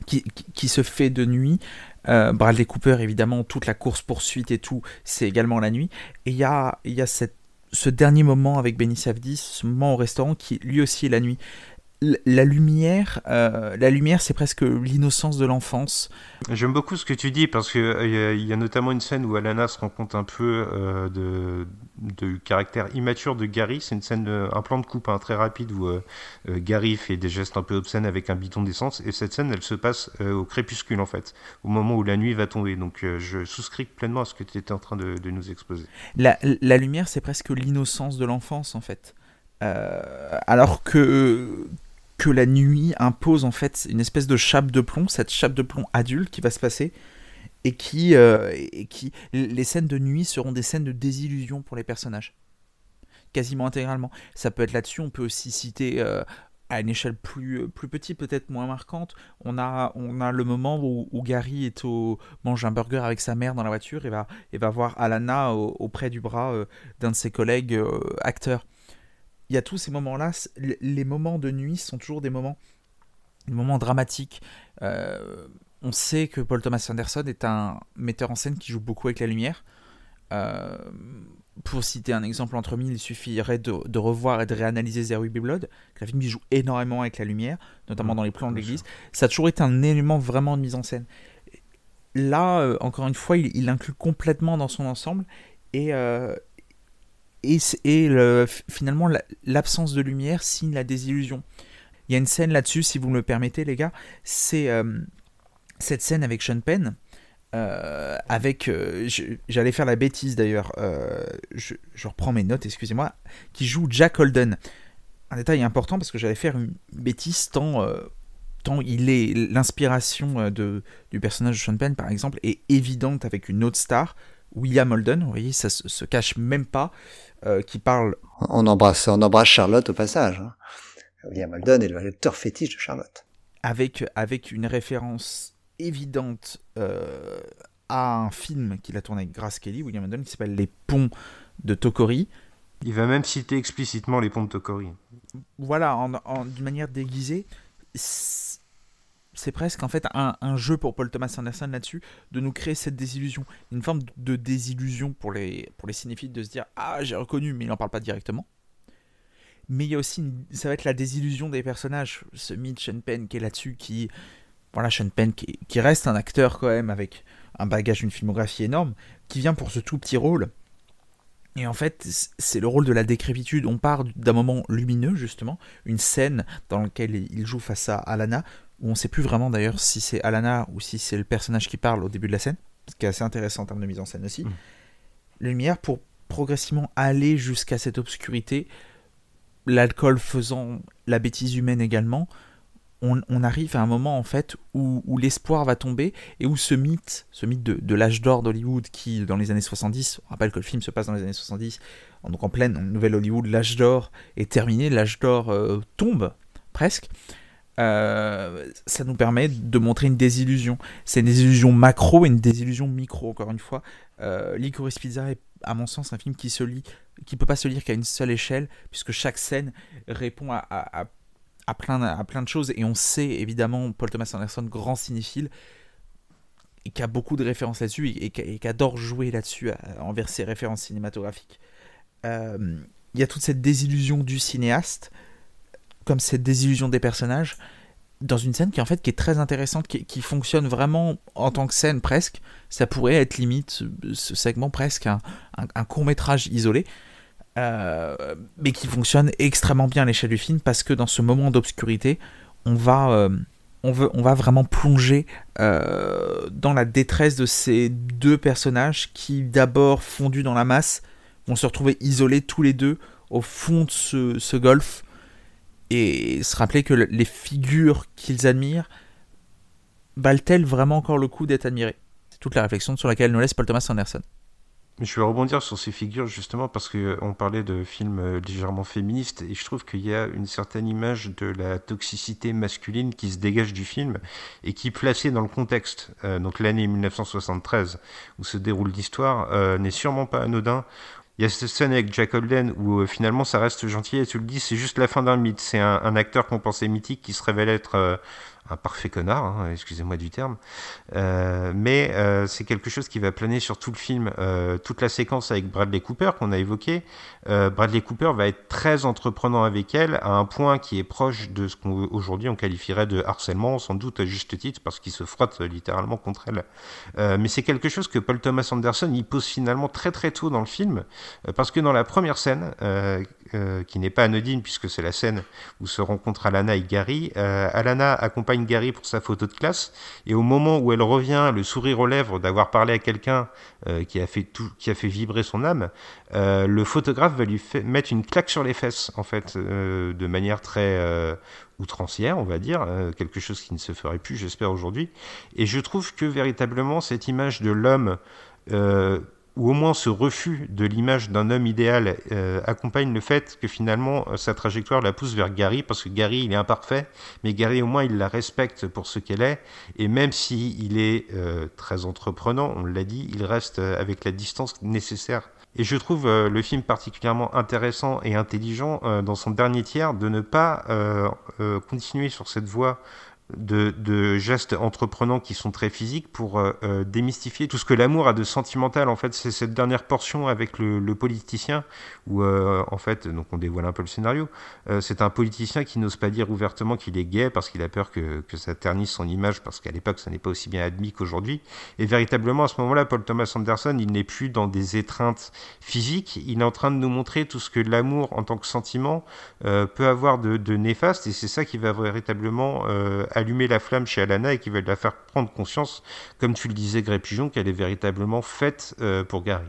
qui, qui, qui se fait de nuit. Euh, Bradley Cooper, évidemment, toute la course-poursuite et tout, c'est également la nuit. Et il y a, y a cette, ce dernier moment avec Benny Safdie, ce moment au restaurant qui lui aussi est la nuit. la lumière, euh, la lumière, c'est presque l'innocence de l'enfance. J'aime beaucoup ce que tu dis, parce qu'il euh, y, y a notamment une scène où Alana se rend compte un peu euh, de, de caractère immature de Gary. C'est une scène, de, un plan de coupe hein, très rapide où euh, euh, Gary fait des gestes un peu obscènes avec un bidon d'essence. Et cette scène, elle se passe euh, au crépuscule, en fait, au moment où la nuit va tomber. Donc euh, je souscris pleinement à ce que tu étais en train de, de nous exposer. La, la lumière, c'est presque l'innocence de l'enfance, en fait. Euh, alors que... que la nuit impose en fait une espèce de chape de plomb, cette chape de plomb adulte qui va se passer et qui, euh, et qui... Les scènes de nuit seront des scènes de désillusion pour les personnages. Quasiment intégralement. Ça peut être là-dessus, on peut aussi citer euh, à une échelle plus, plus petite, peut-être moins marquante, on a, on a le moment où, où Gary est au... mange un burger avec sa mère dans la voiture et va, et va voir Alana au, auprès du bras euh, d'un de ses collègues euh, acteurs. Il y a tous ces moments-là, les moments de nuit sont toujours des moments, des moments dramatiques. Euh, on sait que Paul Thomas Anderson est un metteur en scène qui joue beaucoup avec la lumière. Euh, pour citer un exemple entre mille, il suffirait de, de revoir et de réanalyser Zero Evil Blood. La film joue énormément avec la lumière, notamment mmh, dans les plans de l'église. Sûr. Ça a toujours été un élément vraiment de mise en scène. Là, euh, encore une fois, il l'inclut complètement dans son ensemble et... Euh, Et, et le, finalement, la, l'absence de lumière signe la désillusion. Il y a une scène là-dessus, si vous me le permettez, les gars. C'est euh, cette scène avec Sean Penn. Euh, avec, euh, je, j'allais faire la bêtise d'ailleurs. Euh, je, je reprends mes notes, excusez-moi. Qui joue Jack Holden. Un détail important parce que j'allais faire une bêtise tant, euh, tant il est l'inspiration de, du personnage de Sean Penn, par exemple, est évidente avec une autre star. William Holden, vous voyez, ça se, se cache même pas, euh, qui parle... On embrasse, on embrasse Charlotte au passage. Hein. William Holden est le acteur fétiche de Charlotte. Avec, avec une référence évidente euh, à un film qu'il a tourné avec Grace Kelly, William Holden, qui s'appelle Les Ponts de Toko-Ri. Il va même citer explicitement Les Ponts de Toko-Ri. Voilà, en, en, d'une manière déguisée. C'est... C'est presque en fait un, un jeu pour Paul Thomas Anderson là-dessus, de nous créer cette désillusion. Une forme de désillusion pour les, pour les cinéphiles de se dire « Ah, j'ai reconnu », mais il n'en parle pas directement. Mais il y a aussi, une, ça va être la désillusion des personnages. Ce mythe Sean Penn qui est là-dessus, qui... Voilà, Sean Penn qui, qui reste un acteur quand même, avec un bagage, une filmographie énorme, qui vient pour ce tout petit rôle. Et en fait, c'est le rôle de la décrépitude. On part d'un moment lumineux, justement, une scène dans laquelle il joue face à Alana, où on ne sait plus vraiment d'ailleurs si c'est Alana ou si c'est le personnage qui parle au début de la scène, ce qui est assez intéressant en termes de mise en scène aussi. Mmh. La lumière pour progressivement aller jusqu'à cette obscurité, l'alcool faisant la bêtise humaine également, on, on arrive à un moment en fait où, où l'espoir va tomber et où ce mythe, ce mythe de, de l'âge d'or d'Hollywood qui dans les années soixante-dix, on rappelle que le film se passe dans les années soixante-dix, donc en pleine nouvelle Hollywood, l'âge d'or est terminé, l'âge d'or euh, tombe presque. Euh, ça nous permet de montrer une désillusion. C'est une désillusion macro et une désillusion micro, encore une fois. Euh, Licorice Pizza est, à mon sens, un film qui se lit, qui peut pas se lire qu'à une seule échelle, puisque chaque scène répond à, à, à, plein, à plein de choses. Et on sait, évidemment, Paul Thomas Anderson, grand cinéphile, et qui a beaucoup de références là-dessus, et, et, et qui adore jouer là-dessus, à, envers ses références cinématographiques. Euh, y a toute cette désillusion du cinéaste, comme cette désillusion des personnages dans une scène qui en fait qui est très intéressante, qui, qui fonctionne vraiment en tant que scène presque. Ça pourrait être limite ce segment presque un, un, un court métrage isolé, euh, mais qui fonctionne extrêmement bien à l'échelle du film parce que dans ce moment d'obscurité, on va euh, on veut on va vraiment plonger euh, dans la détresse de ces deux personnages qui d'abord fondus dans la masse vont se retrouver isolés tous les deux au fond de ce, ce golfe. Et se rappeler que les figures qu'ils admirent valent-elles vraiment encore le coup d'être admirées ? C'est toute la réflexion sur laquelle nous laisse Paul Thomas Anderson. Je vais rebondir sur ces figures justement parce qu'on parlait de films légèrement féministes et je trouve qu'il y a une certaine image de la toxicité masculine qui se dégage du film et qui, placée dans le contexte, euh, donc l'année dix-neuf cent soixante-treize où se déroule l'histoire, euh, n'est sûrement pas anodin. Il y a cette scène avec Jack Holden où euh, finalement ça reste gentil et tu le dis, c'est juste la fin d'un mythe. C'est un, un acteur qu'on pensait mythique qui se révèle être euh, un parfait connard, hein, excusez-moi du terme, euh, mais euh, c'est quelque chose qui va planer sur tout le film, euh, toute la séquence avec Bradley Cooper qu'on a évoquée. Euh, Bradley Cooper va être très entreprenant avec elle, à un point qui est proche de ce qu'aujourd'hui on qualifierait de harcèlement, sans doute à juste titre, parce qu'il se frotte littéralement contre elle. Euh, mais c'est quelque chose que Paul Thomas Anderson il pose finalement très très tôt dans le film, euh, parce que dans la première scène, euh, euh, qui n'est pas anodine puisque c'est la scène où se rencontrent Alana et Gary, euh, Alana accompagne Gary pour sa photo de classe, et au moment où elle revient, le sourire aux lèvres d'avoir parlé à quelqu'un euh, qui a fait tout, qui a fait vibrer son âme, euh, le photographe va lui fait, mettre une claque sur les fesses, en fait, euh, de manière très euh, outrancière, on va dire, euh, quelque chose qui ne se ferait plus, j'espère, aujourd'hui. Et je trouve que véritablement cette image de l'homme, euh, ou au moins ce refus de l'image d'un homme idéal, euh, accompagne le fait que finalement euh, sa trajectoire la pousse vers Gary, parce que Gary il est imparfait, mais Gary au moins il la respecte pour ce qu'elle est, et même s'il est euh, très entreprenant, on l'a dit, il reste euh, avec la distance nécessaire. Et je trouve euh, le film particulièrement intéressant et intelligent euh, dans son dernier tiers de ne pas euh, euh, continuer sur cette voie De, de gestes entreprenants qui sont très physiques pour euh, démystifier tout ce que l'amour a de sentimental. En fait, c'est cette dernière portion avec le, le politicien où euh, en fait, donc on dévoile un peu le scénario, euh, c'est un politicien qui n'ose pas dire ouvertement qu'il est gay parce qu'il a peur que, que ça ternisse son image, parce qu'à l'époque ça n'est pas aussi bien admis qu'aujourd'hui. Et véritablement à ce moment-là, Paul Thomas Anderson il n'est plus dans des étreintes physiques, il est en train de nous montrer tout ce que l'amour en tant que sentiment euh, peut avoir de, de néfaste, et c'est ça qui va véritablement euh, allumer la flamme chez Alana et qui va la faire prendre conscience, comme tu le disais Gré Pigeon, qu'elle est véritablement faite euh, pour Gary.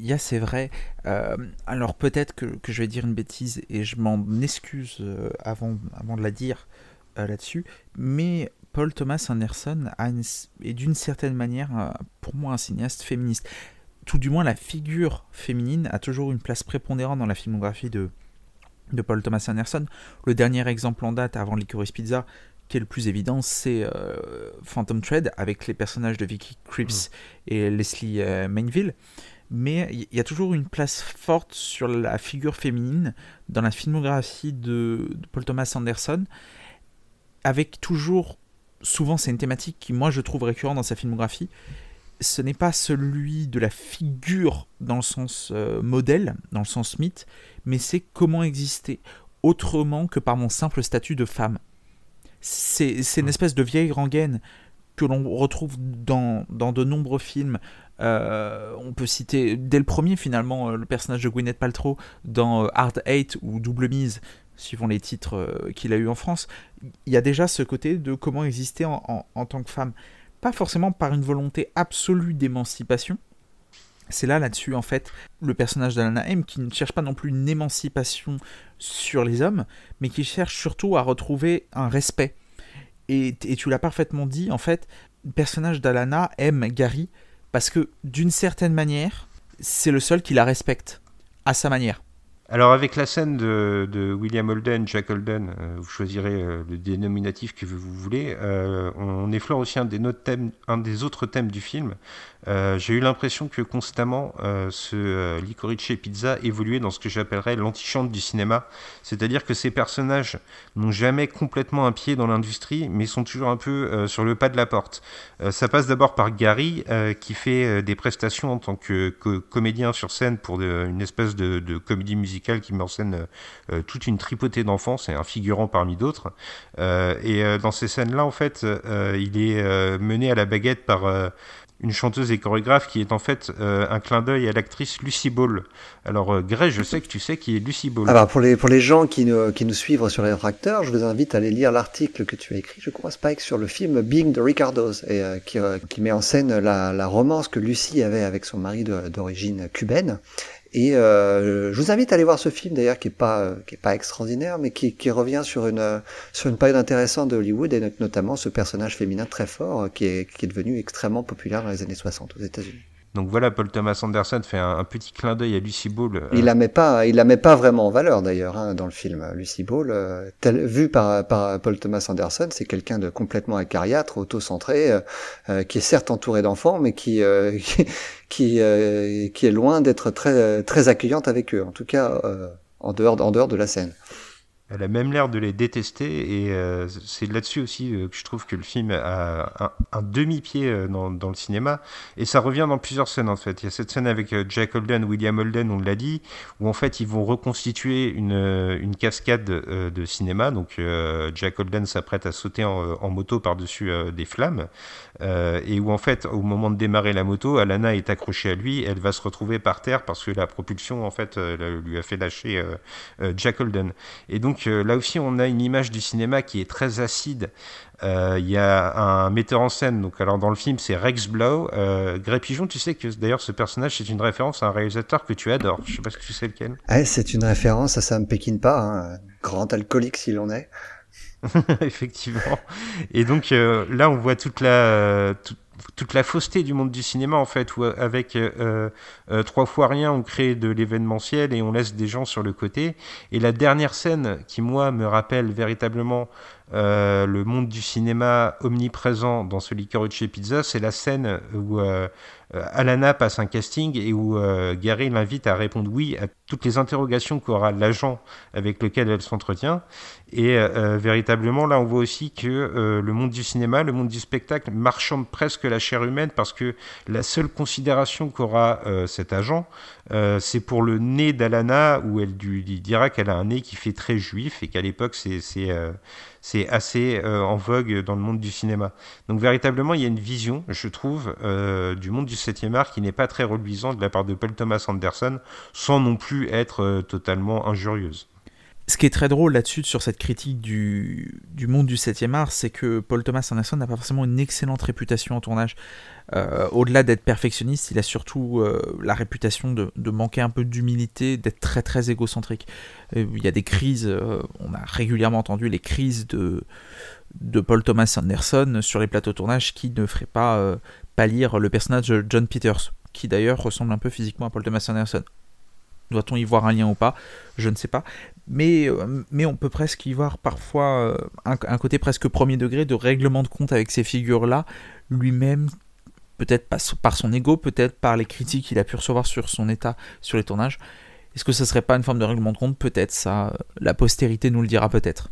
Yeah, c'est vrai. Euh, alors peut-être que, que je vais dire une bêtise et je m'en excuse euh, avant, avant de la dire euh, là-dessus, mais Paul Thomas Anderson a une, est d'une certaine manière euh, pour moi un cinéaste féministe. Tout du moins la figure féminine a toujours une place prépondérante dans la filmographie de, de Paul Thomas Anderson. Le dernier exemple en date avant Licorice Pizza qui est le plus évident, c'est euh, Phantom Thread, avec les personnages de Vicky Krieps mmh. et Leslie euh, Manville. Mais il y a toujours une place forte sur la figure féminine dans la filmographie de, de Paul Thomas Anderson, avec toujours, souvent c'est une thématique qui moi je trouve récurrente dans sa filmographie, ce n'est pas celui de la figure dans le sens euh, modèle, dans le sens mythe, mais c'est comment exister autrement que par mon simple statut de femme. C'est, c'est une espèce de vieille rengaine que l'on retrouve dans, dans de nombreux films. Euh, on peut citer, dès le premier finalement, le personnage de Gwyneth Paltrow dans Hard Eight ou Double Mise, suivant les titres qu'il a eu en France. Il y a déjà ce côté de comment exister en, en, en tant que femme. Pas forcément par une volonté absolue d'émancipation. C'est là, là-dessus, en fait, le personnage d'Alana Haim qui ne cherche pas non plus une émancipation sur les hommes, mais qui cherche surtout à retrouver un respect. Et, et tu l'as parfaitement dit, en fait, le personnage d'Alana aime Gary parce que, d'une certaine manière, c'est le seul qui la respecte, à sa manière. Alors avec la scène de, de William Holden, Jack Holden, euh, vous choisirez euh, le dénominatif que vous voulez, euh, on effleure aussi un des, notre thème, un des autres thèmes du film. Euh, j'ai eu l'impression que constamment euh, ce euh, Licorice Pizza évoluait dans ce que j'appellerais l'antichambre du cinéma, c'est-à-dire que ces personnages n'ont jamais complètement un pied dans l'industrie, mais sont toujours un peu euh, sur le pas de la porte. Euh, ça passe d'abord par Gary, euh, qui fait euh, des prestations en tant que, que comédien sur scène pour de, une espèce de, de comédie musicale qui met en scène euh, toute une tripotée d'enfants, c'est un figurant parmi d'autres, euh, et euh, dans ces scènes-là, en fait, euh, il est euh, mené à la baguette par euh, une chanteuse et chorégraphe qui est en fait euh, un clin d'œil à l'actrice Lucy Ball. Alors euh, Gré, je sais que tu sais qui est Lucy Ball. Ah bah pour, les, pour les gens qui nous, qui nous suivent sur les rétracteurs, je vous invite à aller lire l'article que tu as écrit, je crois, Spike, sur le film Being the Ricardos, et, euh, qui, euh, qui met en scène la, la romance que Lucy avait avec son mari de, d'origine cubaine. Et euh, je vous invite à aller voir ce film d'ailleurs qui est pas euh, qui est pas extraordinaire, mais qui qui revient sur une euh, sur une période intéressante d'Hollywood, et notamment ce personnage féminin très fort euh, qui est qui est devenu extrêmement populaire dans les années soixante aux États-Unis. Donc voilà, Paul Thomas Anderson fait un, un petit clin d'œil à Lucy Ball. Euh... Il la met pas, il la met pas vraiment en valeur d'ailleurs hein, dans le film. Lucy Ball, euh, tel, vu par, par Paul Thomas Anderson, c'est quelqu'un de complètement acariâtre, auto-centré, euh, euh, qui est certes entouré d'enfants, mais qui euh, qui qui, euh, qui est loin d'être très très accueillante avec eux. En tout cas, euh, en dehors en dehors de la scène. Elle a même l'air de les détester, et euh, c'est là-dessus aussi euh, que je trouve que le film a un, un demi-pied euh, dans, dans le cinéma, et ça revient dans plusieurs scènes en fait. Il y a cette scène avec euh, Jack Holden, William Holden, on l'a dit, où en fait ils vont reconstituer une, une cascade euh, de cinéma, donc euh, Jack Holden s'apprête à sauter en, en moto par-dessus euh, des flammes, euh, et où en fait au moment de démarrer la moto, Alana est accrochée à lui, elle va se retrouver par terre parce que la propulsion en fait euh, lui a fait lâcher euh, euh, Jack Holden. Et donc là aussi, on a une image du cinéma qui est très acide. Il euh, y a un metteur en scène, donc, alors dans le film c'est Rex Blau. euh, Gré Pigeon, tu sais que d'ailleurs ce personnage c'est une référence à un réalisateur que tu adores, je sais pas si tu sais lequel. Ouais, c'est une référence à Sam Peckinpah, hein. Grand alcoolique s'il en est. Effectivement. Et donc euh, là on voit toute la... Euh, toute... toute la fausseté du monde du cinéma en fait, où avec euh, euh, trois fois rien on crée de l'événementiel et on laisse des gens sur le côté. Et la dernière scène qui moi me rappelle véritablement euh, le monde du cinéma omniprésent dans ce Licorice Pizza, c'est la scène où euh, Alana passe un casting et où euh, Gary l'invite à répondre oui à toutes les interrogations qu'aura l'agent avec lequel elle s'entretient. Et euh, véritablement là on voit aussi que euh, le monde du cinéma, le monde du spectacle marchande presque la chair humaine, parce que la seule considération qu'aura euh, cet agent euh, c'est pour le nez d'Alana, où elle lui dira qu'elle a un nez qui fait très juif et qu'à l'époque c'est, c'est, euh, c'est assez euh, en vogue dans le monde du cinéma. Donc véritablement il y a une vision, je trouve, euh, du monde du septième art qui n'est pas très reluisante de la part de Paul Thomas Anderson, sans non plus être euh, totalement injurieuse. Ce qui est très drôle là-dessus, sur cette critique du, du monde du septième art, c'est que Paul Thomas Anderson n'a pas forcément une excellente réputation en tournage. Euh, au-delà d'être perfectionniste, il a surtout euh, la réputation de, de manquer un peu d'humilité, d'être très très égocentrique. Euh, il y a des crises, euh, on a régulièrement entendu les crises de, de Paul Thomas Anderson sur les plateaux de tournage qui ne feraient pas euh, pâlir le personnage de John Peters, qui d'ailleurs ressemble un peu physiquement à Paul Thomas Anderson. Doit-on y voir un lien ou pas ? Je ne sais pas. Mais, mais on peut presque y voir parfois un, un côté presque premier degré de règlement de compte avec ces figures-là, lui-même, peut-être pas, par son ego, peut-être par les critiques qu'il a pu recevoir sur son état, sur les tournages. Est-ce que ça ne serait pas une forme de règlement de compte ? Peut-être, ça, la postérité nous le dira peut-être.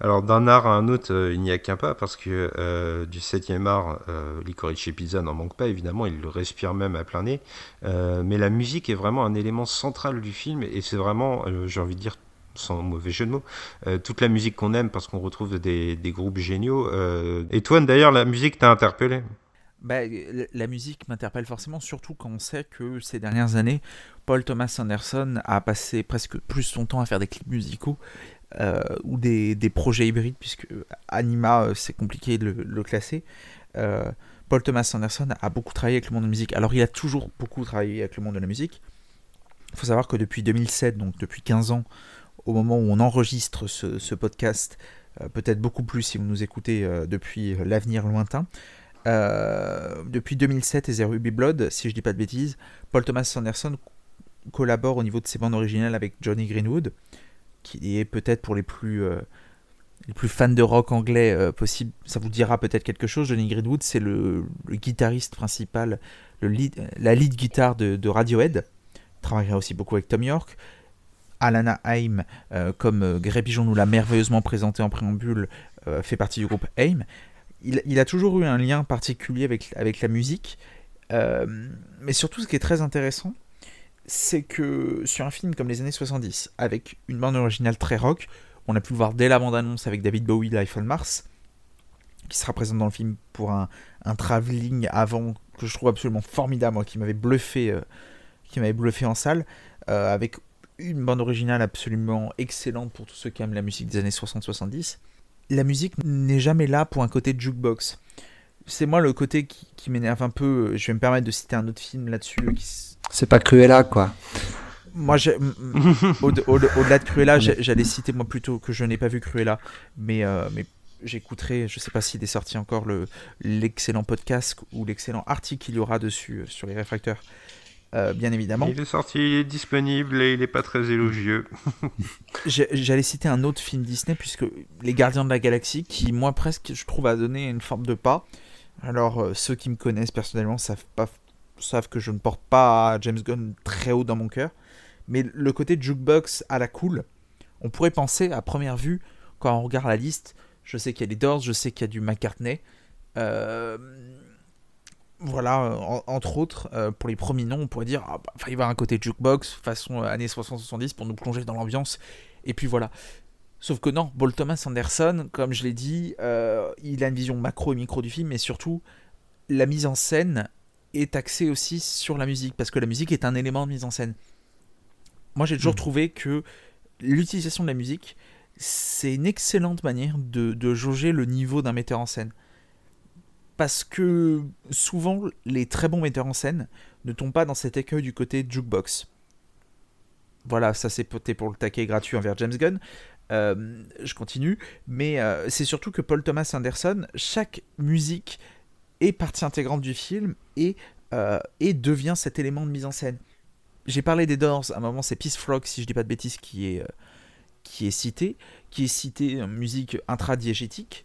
Alors d'un art à un autre, euh, il n'y a qu'un pas, parce que euh, du septième art, euh, Licorice Pizza n'en manque pas, évidemment, il le respire même à plein nez, euh, mais la musique est vraiment un élément central du film, et c'est vraiment, euh, j'ai envie de dire, sans mauvais jeu de mots, euh, toute la musique qu'on aime, parce qu'on retrouve des, des groupes géniaux. Euh... Et Toine, d'ailleurs, la musique t'a interpellé ? Bah, la musique m'interpelle forcément, surtout quand on sait que ces dernières années, Paul Thomas Anderson a passé presque plus son temps à faire des clips musicaux, Euh, ou des, des projets hybrides, puisque Anima, euh, c'est compliqué de le, le classer. Euh, Paul Thomas Anderson a beaucoup travaillé avec le monde de la musique. Alors, il a toujours beaucoup travaillé avec le monde de la musique. Il faut savoir que depuis deux mille sept, donc depuis quinze ans, au moment où on enregistre ce, ce podcast, euh, peut-être beaucoup plus si vous nous écoutez euh, depuis l'avenir lointain, euh, depuis deux mille sept et Zero Evil Blood, si je dis pas de bêtises, Paul Thomas Anderson collabore au niveau de ses bandes originales avec Johnny Greenwood, qui est peut-être pour les plus, euh, les plus fans de rock anglais euh, possible, ça vous dira peut-être quelque chose. Johnny Greenwood, c'est le, le guitariste principal, le lead, la lead guitare de, de Radiohead. Il travaillera aussi beaucoup avec Tom York. Alana Haim, euh, comme Gré Pigeon nous l'a merveilleusement présenté en préambule, euh, fait partie du groupe AIM. Il, il a toujours eu un lien particulier avec, avec la musique, euh, mais surtout ce qui est très intéressant, c'est que sur un film comme les années soixante-dix, avec une bande originale très rock, on a pu le voir dès la bande-annonce avec David Bowie, Life on Mars, qui sera présent dans le film pour un, un travelling avant que je trouve absolument formidable, moi, qui m'avait bluffé, euh, qui m'avait bluffé en salle, euh, avec une bande originale absolument excellente pour tous ceux qui aiment la musique des années soixante soixante-dix. La musique n'est jamais là pour un côté jukebox. C'est moi le côté qui, qui m'énerve un peu. Je vais me permettre de citer un autre film là-dessus qui... C'est pas Cruella, quoi. Moi, j'ai... Au- au- au-delà de Cruella, j'ai- j'allais citer moi plutôt que je n'ai pas vu Cruella, mais, euh, mais j'écouterai, je sais pas s'il est sorti encore, le, l'excellent podcast ou l'excellent article qu'il y aura dessus, euh, sur les réfracteurs, euh, bien évidemment. Il est sorti, il est disponible et il n'est pas très élogieux. J'allais citer un autre film Disney, puisque Les Gardiens de la Galaxie, qui, moi, presque, je trouve, a donné une forme de pas. Alors, euh, ceux qui me connaissent personnellement savent pas savent que je ne porte pas James Gunn très haut dans mon cœur, mais le côté jukebox à la cool, On pourrait penser à première vue, quand on regarde la liste, je sais qu'il y a les Doors, je sais qu'il y a du McCartney, euh, voilà, en, entre autres, euh, pour les premiers noms, on pourrait dire ah, bah, il va y avoir un côté jukebox, façon euh, années soixante soixante-dix, pour nous plonger dans l'ambiance, et puis voilà. Sauf que non, Paul Thomas Anderson, comme je l'ai dit, euh, il a une vision macro et micro du film, mais surtout, la mise en scène est axée aussi sur la musique, parce que la musique est un élément de mise en scène. Moi, j'ai toujours mmh. trouvé que l'utilisation de la musique, c'est une excellente manière de, de jauger le niveau d'un metteur en scène. Parce que souvent, les très bons metteurs en scène ne tombent pas dans cet écueil du côté jukebox. Voilà, ça c'est pour le taquet gratuit envers James Gunn. Euh, je continue, mais euh, c'est surtout que Paul Thomas Anderson, chaque musique est partie intégrante du film et, euh, et devient cet élément de mise en scène. J'ai parlé des Doors, à un moment c'est Peace Frog, si je dis pas de bêtises, qui est, euh, qui est cité, qui est cité en musique intradiégétique,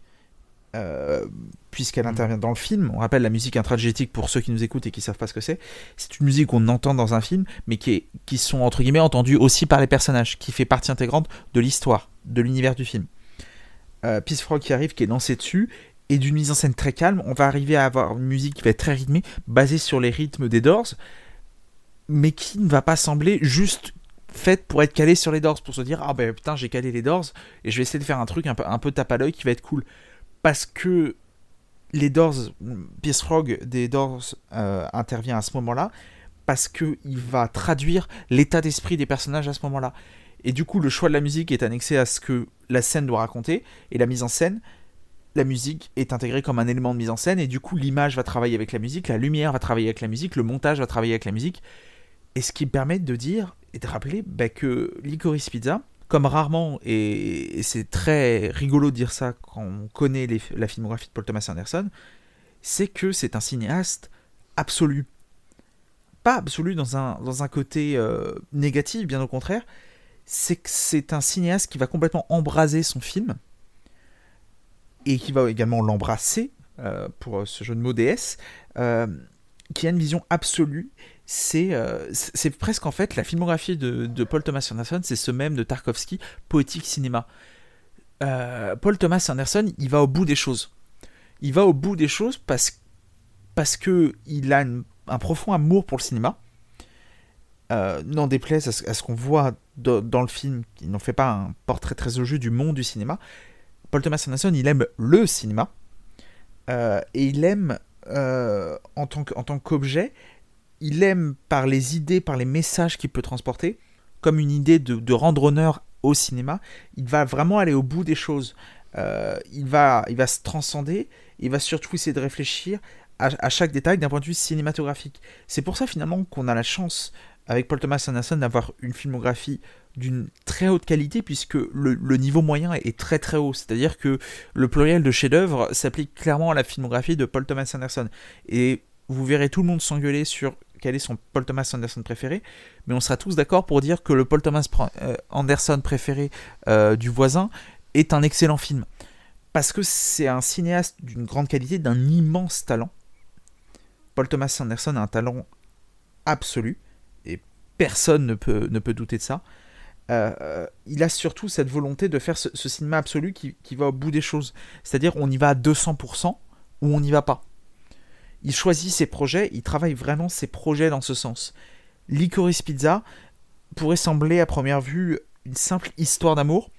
euh, puisqu'elle mmh. intervient dans le film. On rappelle la musique intradiégétique pour ceux qui nous écoutent et qui savent pas ce que c'est. C'est une musique qu'on entend dans un film, mais qui, est, qui sont entre guillemets entendues aussi par les personnages, qui fait partie intégrante de l'histoire, de l'univers du film. Euh, Peace Frog qui arrive, qui est lancé dessus, et d'une mise en scène très calme, on va arriver à avoir une musique qui va être très rythmée, basée sur les rythmes des Doors, mais qui ne va pas sembler juste faite pour être calée sur les Doors, pour se dire ah ben putain j'ai calé les Doors et je vais essayer de faire un truc un peu, un peu tape à l'œil qui va être cool, parce que les Doors, Peace Frog des Doors euh, intervient à ce moment-là, parce que il va traduire l'état d'esprit des personnages à ce moment-là. Et du coup, le choix de la musique est annexé à ce que la scène doit raconter, et la mise en scène, la musique est intégrée comme un élément de mise en scène, et du coup, l'image va travailler avec la musique, la lumière va travailler avec la musique, le montage va travailler avec la musique, et ce qui permet de dire et de rappeler bah, que Licorice Pizza, comme rarement, et c'est très rigolo de dire ça quand on connaît les, la filmographie de Paul Thomas Anderson, c'est que c'est un cinéaste absolu. Pas absolu dans un, dans un côté euh, négatif, bien au contraire, c'est que c'est un cinéaste qui va complètement embraser son film et qui va également l'embrasser, euh, pour ce jeu de mots D S, euh, qui a une vision absolue. C'est, euh, c'est presque en fait la filmographie de, de Paul Thomas Anderson, c'est ce même de Tarkovsky, poétique cinéma. Euh, Paul Thomas Anderson, il va au bout des choses. Il va au bout des choses parce, parce qu'il a une, un profond amour pour le cinéma. Euh, n'en déplaise à ce, à ce qu'on voit do, dans le film, qui n'en fait pas un portrait très au jus du monde du cinéma. Paul Thomas Anderson, il aime le cinéma, euh, et il aime euh, en, tant que, en tant qu'objet, il aime par les idées, par les messages qu'il peut transporter, comme une idée de, de rendre honneur au cinéma. Il va vraiment aller au bout des choses, euh, il, va, il va se transcender, il va surtout essayer de réfléchir à, à chaque détail d'un point de vue cinématographique. C'est pour ça finalement qu'on a la chance avec Paul Thomas Anderson d'avoir une filmographie d'une très haute qualité, puisque le, le niveau moyen est très très haut, c'est-à-dire que le pluriel de chef-d'œuvre s'applique clairement à la filmographie de Paul Thomas Anderson, et vous verrez tout le monde s'engueuler sur quel est son Paul Thomas Anderson préféré, mais on sera tous d'accord pour dire que le Paul Thomas Anderson préféré euh, du voisin est un excellent film, parce que c'est un cinéaste d'une grande qualité, d'un immense talent. Paul Thomas Anderson a un talent absolu, personne ne peut, ne peut douter de ça. Euh, il a surtout cette volonté de faire ce, ce cinéma absolu qui, qui va au bout des choses. C'est-à-dire on y va à deux cents pour cent ou on n'y va pas. Il choisit ses projets, il travaille vraiment ses projets dans ce sens. Licorice Pizza pourrait sembler à première vue une simple histoire d'amour,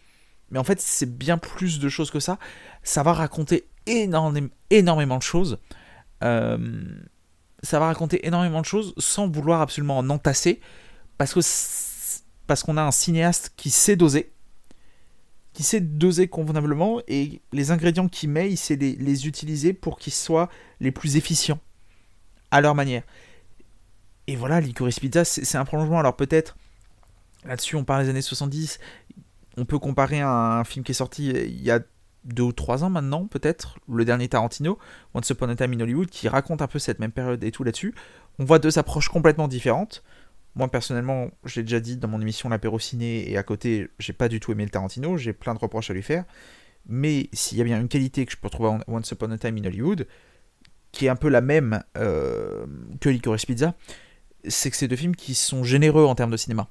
mais en fait c'est bien plus de choses que ça. Ça va raconter énorme, énormément de choses. Euh, ça va raconter énormément de choses sans vouloir absolument en entasser, parce que parce qu'on a un cinéaste qui sait doser, qui sait doser convenablement, et les ingrédients qu'il met, il sait les, les utiliser pour qu'ils soient les plus efficients à leur manière. Et voilà, Licorice Pizza, c'est, c'est un prolongement. Alors peut-être, là-dessus on parle des années soixante-dix, on peut comparer à un film qui est sorti il y a deux ou trois ans maintenant, peut-être, le dernier Tarantino, Once Upon a Time in Hollywood, qui raconte un peu cette même période et tout là-dessus. On voit deux approches complètement différentes. Moi, personnellement, j'ai déjà dit dans mon émission L'Apéro Ciné, et à côté, j'ai pas du tout aimé le Tarantino, j'ai plein de reproches à lui faire, mais s'il y a bien une qualité que je peux retrouver en Once Upon a Time in Hollywood, qui est un peu la même euh, que Licorice Pizza, c'est que c'est deux films qui sont généreux en termes de cinéma.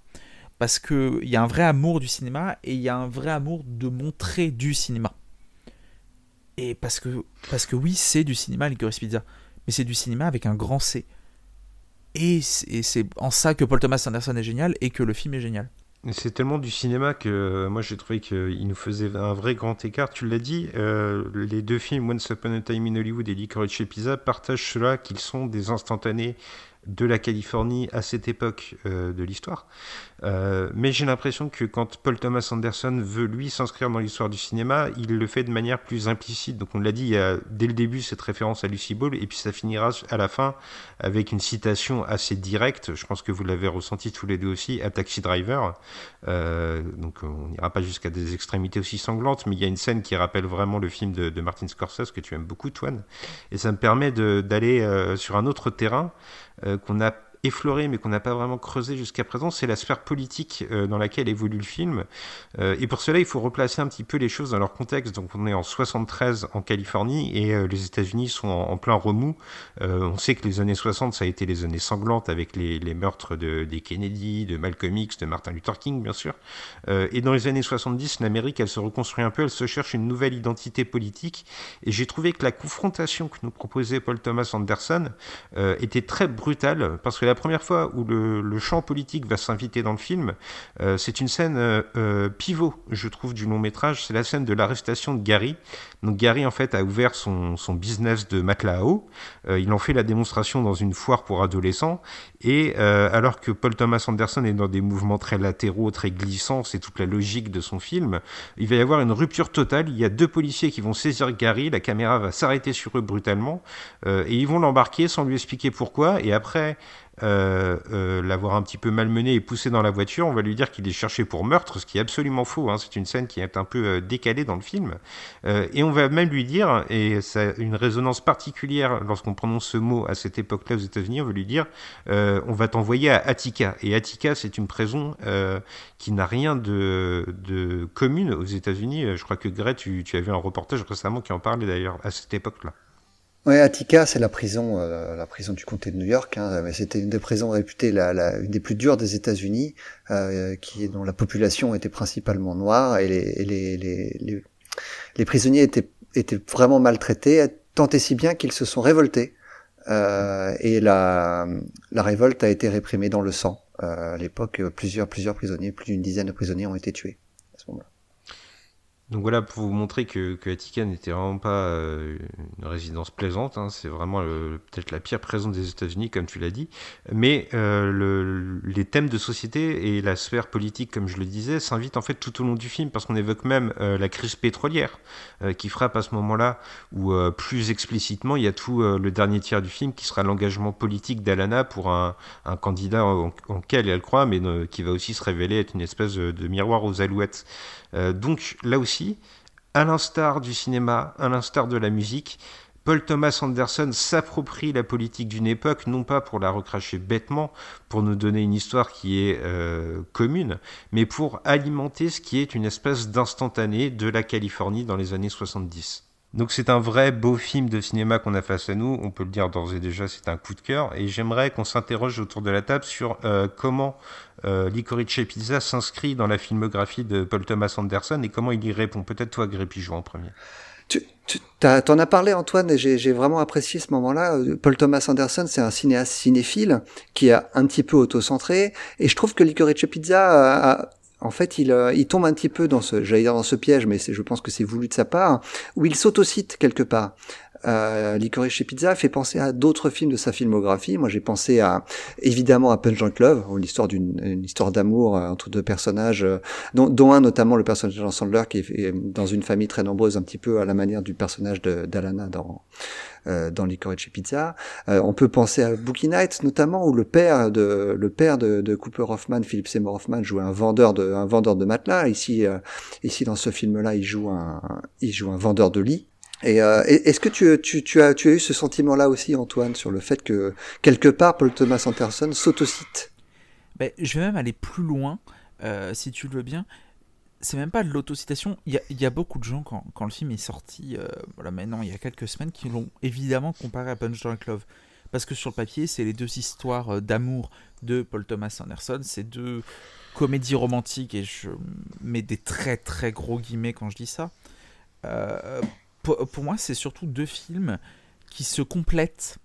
parce qu'il y a un vrai amour du cinéma et il y a un vrai amour de montrer du cinéma. Et parce que, parce que oui, c'est du cinéma, Licorice Pizza, mais c'est du cinéma avec un grand C. Et c'est, et c'est en ça que Paul Thomas Anderson est génial et que le film est génial. C'est tellement du cinéma que moi j'ai trouvé qu'il nous faisait un vrai grand écart. Tu l'as dit, euh, les deux films Once Upon a Time in Hollywood et Licorice Pizza partagent cela qu'ils sont des instantanés de la Californie à cette époque euh, de l'histoire. Euh, mais j'ai l'impression que quand Paul Thomas Anderson veut lui s'inscrire dans l'histoire du cinéma, il le fait de manière plus implicite. Donc on l'a dit, il y a dès le début cette référence à Lucy Ball et puis ça finira à la fin avec une citation assez directe. Je pense que vous l'avez ressenti tous les deux aussi à Taxi Driver. Euh, donc on n'ira pas jusqu'à des extrémités aussi sanglantes, mais il y a une scène qui rappelle vraiment le film de, de Martin Scorsese que tu aimes beaucoup, Toine. Et ça me permet de, d'aller euh, sur un autre terrain. Euh, qu'on a effleuré mais qu'on n'a pas vraiment creusé jusqu'à présent, c'est la sphère politique euh, dans laquelle évolue le film. Euh, et pour cela, il faut replacer un petit peu les choses dans leur contexte. Donc on est en soixante-treize en Californie et euh, les États-Unis sont en, en plein remous. Euh, on sait que les années soixante, ça a été les années sanglantes avec les, les meurtres de, des Kennedy, de Malcolm X, de Martin Luther King, bien sûr. Euh, et dans les années soixante-dix, l'Amérique, elle se reconstruit un peu, elle se cherche une nouvelle identité politique. Et j'ai trouvé que la confrontation que nous proposait Paul Thomas Anderson euh, était très brutale parce que la première fois où le, le champ politique va s'inviter dans le film, euh, c'est une scène euh, pivot, je trouve, du long métrage. C'est la scène de l'arrestation de Gary. Donc Gary, en fait, a ouvert son, son business de matelas à eau. Euh, il en fait la démonstration dans une foire pour adolescents. Et euh, alors que Paul Thomas Anderson est dans des mouvements très latéraux, très glissants, c'est toute la logique de son film, il va y avoir une rupture totale. Il y a deux policiers qui vont saisir Gary. La caméra va s'arrêter sur eux brutalement. Euh, et ils vont l'embarquer sans lui expliquer pourquoi. Et après... Euh, euh, l'avoir un petit peu malmené et poussé dans la voiture, on va lui dire qu'il est cherché pour meurtre, ce qui est absolument faux, hein. C'est une scène qui est un peu euh, décalée dans le film, euh, et on va même lui dire, et ça a une résonance particulière lorsqu'on prononce ce mot à cette époque-là aux États-Unis, on va lui dire euh, on va t'envoyer à Attica, et Attica c'est une prison euh, qui n'a rien de, de commune aux États-Unis. Je crois que Gré, tu, tu avais un reportage récemment qui en parlait d'ailleurs à cette époque-là. Oui, Attica, c'est la prison, euh, la prison du comté de New York. Hein, mais c'était une des prisons réputées, la, la, une des plus dures des États-Unis, euh, qui, dont la population était principalement noire, et les, et les, les, les, les prisonniers étaient, étaient vraiment maltraités, tant et si bien qu'ils se sont révoltés. Euh, et la, la révolte a été réprimée dans le sang. Euh, à l'époque, plusieurs, plusieurs prisonniers, plus d'une dizaine de prisonniers ont été tués à ce moment-là. Donc voilà, pour vous montrer que, que Attica n'était vraiment pas euh, une résidence plaisante, hein, c'est vraiment euh, peut-être la pire prison des États-Unis, comme tu l'as dit, mais euh, le, les thèmes de société et la sphère politique, comme je le disais, s'invitent en fait tout au long du film, parce qu'on évoque même euh, la crise pétrolière euh, qui frappe à ce moment-là, où euh, plus explicitement, il y a tout euh, le dernier tiers du film qui sera l'engagement politique d'Alana pour un, un candidat en, en quel elle croit, mais euh, qui va aussi se révéler être une espèce de miroir aux alouettes. Euh, donc là aussi, à l'instar du cinéma, à l'instar de la musique, Paul Thomas Anderson s'approprie la politique d'une époque, non pas pour la recracher bêtement, pour nous donner une histoire qui est euh, commune, mais pour alimenter ce qui est une espèce d'instantané de la Californie dans les années soixante-dix. Donc c'est un vrai beau film de cinéma qu'on a face à nous, on peut le dire d'ores et déjà, c'est un coup de cœur, et j'aimerais qu'on s'interroge autour de la table sur euh, comment euh, Licorice Pizza s'inscrit dans la filmographie de Paul Thomas Anderson et comment il y répond. Peut-être toi, Gré Pigeon, en premier. Tu, tu t'en as parlé, Antoine, et j'ai, j'ai vraiment apprécié ce moment-là. Paul Thomas Anderson, c'est un cinéaste cinéphile qui est un petit peu autocentré, et je trouve que Licorice Pizza a... a En fait, il, il tombe un petit peu dans ce, j'allais dire dans ce piège, mais c'est, je pense que c'est voulu de sa part, où il s'autocite quelque part. Euh, Licorice Pizza fait penser à d'autres films de sa filmographie. Moi, j'ai pensé à, évidemment, à Punch-Drunk Love, l'histoire d'une, une histoire d'amour entre deux personnages, dont, dont un, notamment le personnage de Adam Sandler, qui est, est dans une famille très nombreuse, un petit peu à la manière du personnage de, d'Alana dans, euh, dans Licorice Pizza. Euh, on peut penser à Boogie Nights, notamment, où le père de, le père de, de Cooper Hoffman, Philippe Seymour Hoffman, jouait un vendeur de, un vendeur de matelas. Ici, euh, ici, dans ce film-là, il joue un, un il joue un vendeur de lit. Et euh, est-ce que tu, tu, tu, as, tu as eu ce sentiment-là aussi, Antoine, sur le fait que, quelque part, Paul Thomas Anderson s'autocite ? Ben, je vais même aller plus loin, euh, si tu le veux bien. C'est même pas de l'autocitation. Il y a, il y a beaucoup de gens, quand, quand le film est sorti, euh, voilà, maintenant, il y a quelques semaines, qui l'ont évidemment comparé à Punch-Drunk Love. Parce que sur le papier, c'est les deux histoires d'amour de Paul Thomas Anderson. C'est deux, comédie romantique, et je mets des très très gros guillemets quand je dis ça, euh, pour, pour moi c'est surtout deux films qui se complètent,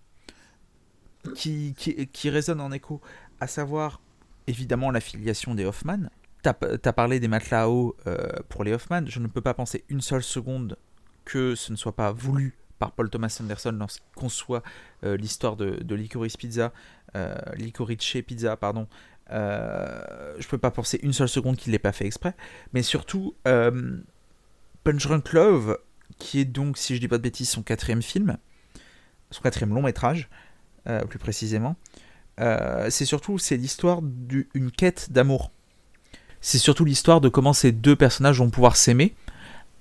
qui, qui, qui résonnent en écho, à savoir évidemment l'affiliation des Hoffman. T'as, t'as parlé des matelas hauts euh, pour les Hoffman, je ne peux pas penser une seule seconde que ce ne soit pas voulu par Paul Thomas Anderson lorsqu'il conçoit euh, l'histoire de, de Licorice Pizza, euh, Licorice Pizza, pardon. Euh, je peux pas penser une seule seconde qu'il l'ait pas fait exprès, mais surtout euh, Punch-Drunk Love, qui est donc, si je dis pas de bêtises, son quatrième film, son quatrième long métrage, euh, plus précisément. Euh, c'est surtout c'est l'histoire d'une quête d'amour. C'est surtout l'histoire de comment ces deux personnages vont pouvoir s'aimer.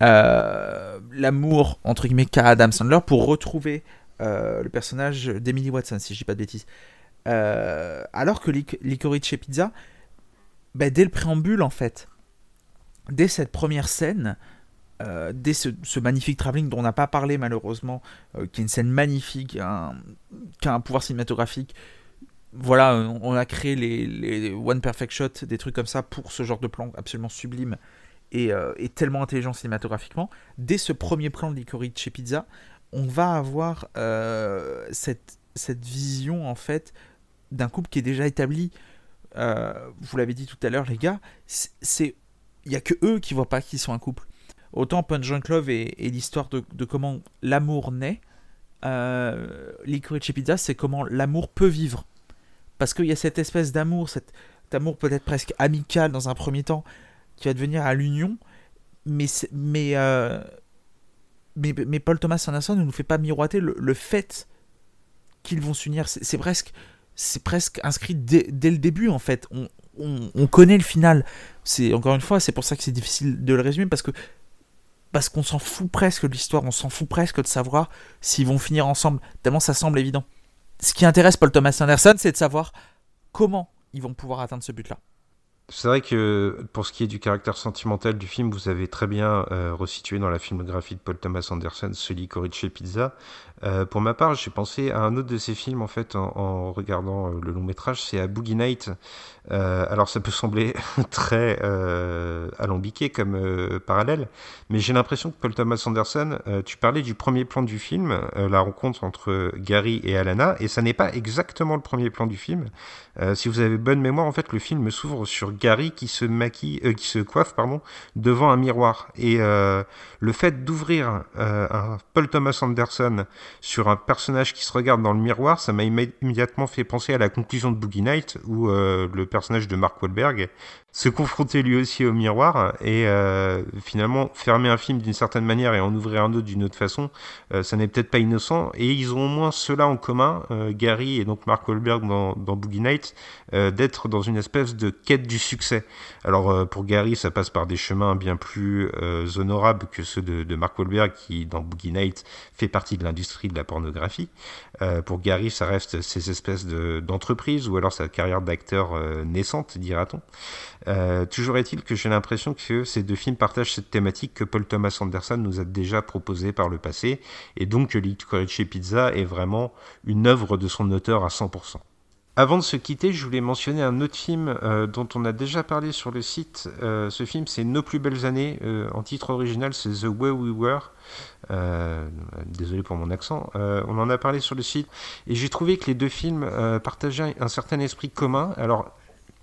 Euh, l'amour entre guillemets qu'a Adam Sandler pour retrouver euh, le personnage d'Emily Watson, si je dis pas de bêtises. Euh, alors que Lic- Licorice Pizza, bah, dès le préambule en fait, dès cette première scène, euh, dès ce, ce magnifique travelling dont on n'a pas parlé malheureusement, euh, qui est une scène magnifique, un, qui a un pouvoir cinématographique. Voilà, on a créé les, les One Perfect Shot, des trucs comme ça pour ce genre de plan absolument sublime et, euh, et tellement intelligent cinématographiquement. Dès ce premier plan de Licorice Pizza, on va avoir euh, cette, cette vision en fait d'un couple qui est déjà établi. Euh, vous l'avez dit tout à l'heure, les gars, c'est il n'y a que eux qui voient pas qu'ils sont un couple. Autant Punch-Drunk Love et, et l'histoire de, de comment l'amour naît, euh, Licorice Pizza, c'est comment l'amour peut vivre. Parce qu'il y a cette espèce d'amour, cet amour peut-être presque amical dans un premier temps, qui va devenir à l'union, mais mais, euh, mais, mais Paul Thomas Anderson ne nous fait pas miroiter le, le fait qu'ils vont s'unir. C'est, c'est presque... c'est presque inscrit dès, dès le début en fait, on, on, on connaît le final. C'est, encore une fois, c'est pour ça que c'est difficile de le résumer, parce que parce qu'on s'en fout presque de l'histoire, on s'en fout presque de savoir s'ils vont finir ensemble, tellement ça semble évident. Ce qui intéresse Paul Thomas Anderson, c'est de savoir comment ils vont pouvoir atteindre ce but-là. C'est vrai que pour ce qui est du caractère sentimental du film, vous avez très bien euh, resitué dans la filmographie de Paul Thomas Anderson ce Licorice Pizza. Euh, pour ma part, j'ai pensé à un autre de ses films en fait en, en regardant le long métrage, c'est à Boogie Nights. Euh, alors ça peut sembler très euh, alambiqué comme euh, parallèle, mais j'ai l'impression que Paul Thomas Anderson, euh, tu parlais du premier plan du film, euh, la rencontre entre Gary et Alana, et ça n'est pas exactement le premier plan du film. Euh, si vous avez bonne mémoire, en fait, le film s'ouvre sur Gary qui se maquille, euh, qui se coiffe, pardon, devant un miroir. Et euh, le fait d'ouvrir euh, un Paul Thomas Anderson sur un personnage qui se regarde dans le miroir, ça m'a immé- immédiatement fait penser à la conclusion de Boogie Nights, où euh, le personnage de Mark Wahlberg se confrontait lui aussi au miroir, et euh, finalement fermer un film d'une certaine manière et en ouvrir un autre d'une autre façon, euh, ça n'est peut-être pas innocent. Et ils ont au moins cela en commun, euh, Gary et donc Mark Wahlberg dans, dans Boogie Nights, euh, d'être dans une espèce de quête du succès. Alors euh, pour Gary, ça passe par des chemins bien plus euh, honorables que ceux de, de Mark Wahlberg, qui dans Boogie Nights fait partie de l'industrie de la pornographie. Euh, pour Gary, ça reste ces espèces de, d'entreprises, ou alors sa carrière d'acteur euh, naissante, dira-t-on. Euh, toujours est-il que j'ai l'impression que ces deux films partagent cette thématique que Paul Thomas Anderson nous a déjà proposée par le passé, et donc que Licorice Pizza est vraiment une œuvre de son auteur à cent pour cent. Avant de se quitter, je voulais mentionner un autre film euh, dont on a déjà parlé sur le site. Euh, ce film, c'est Nos plus belles années. Euh, en titre original, c'est The Way We Were. Euh, désolé pour mon accent. Euh, on en a parlé sur le site. Et j'ai trouvé que les deux films euh, partageaient un certain esprit commun. Alors,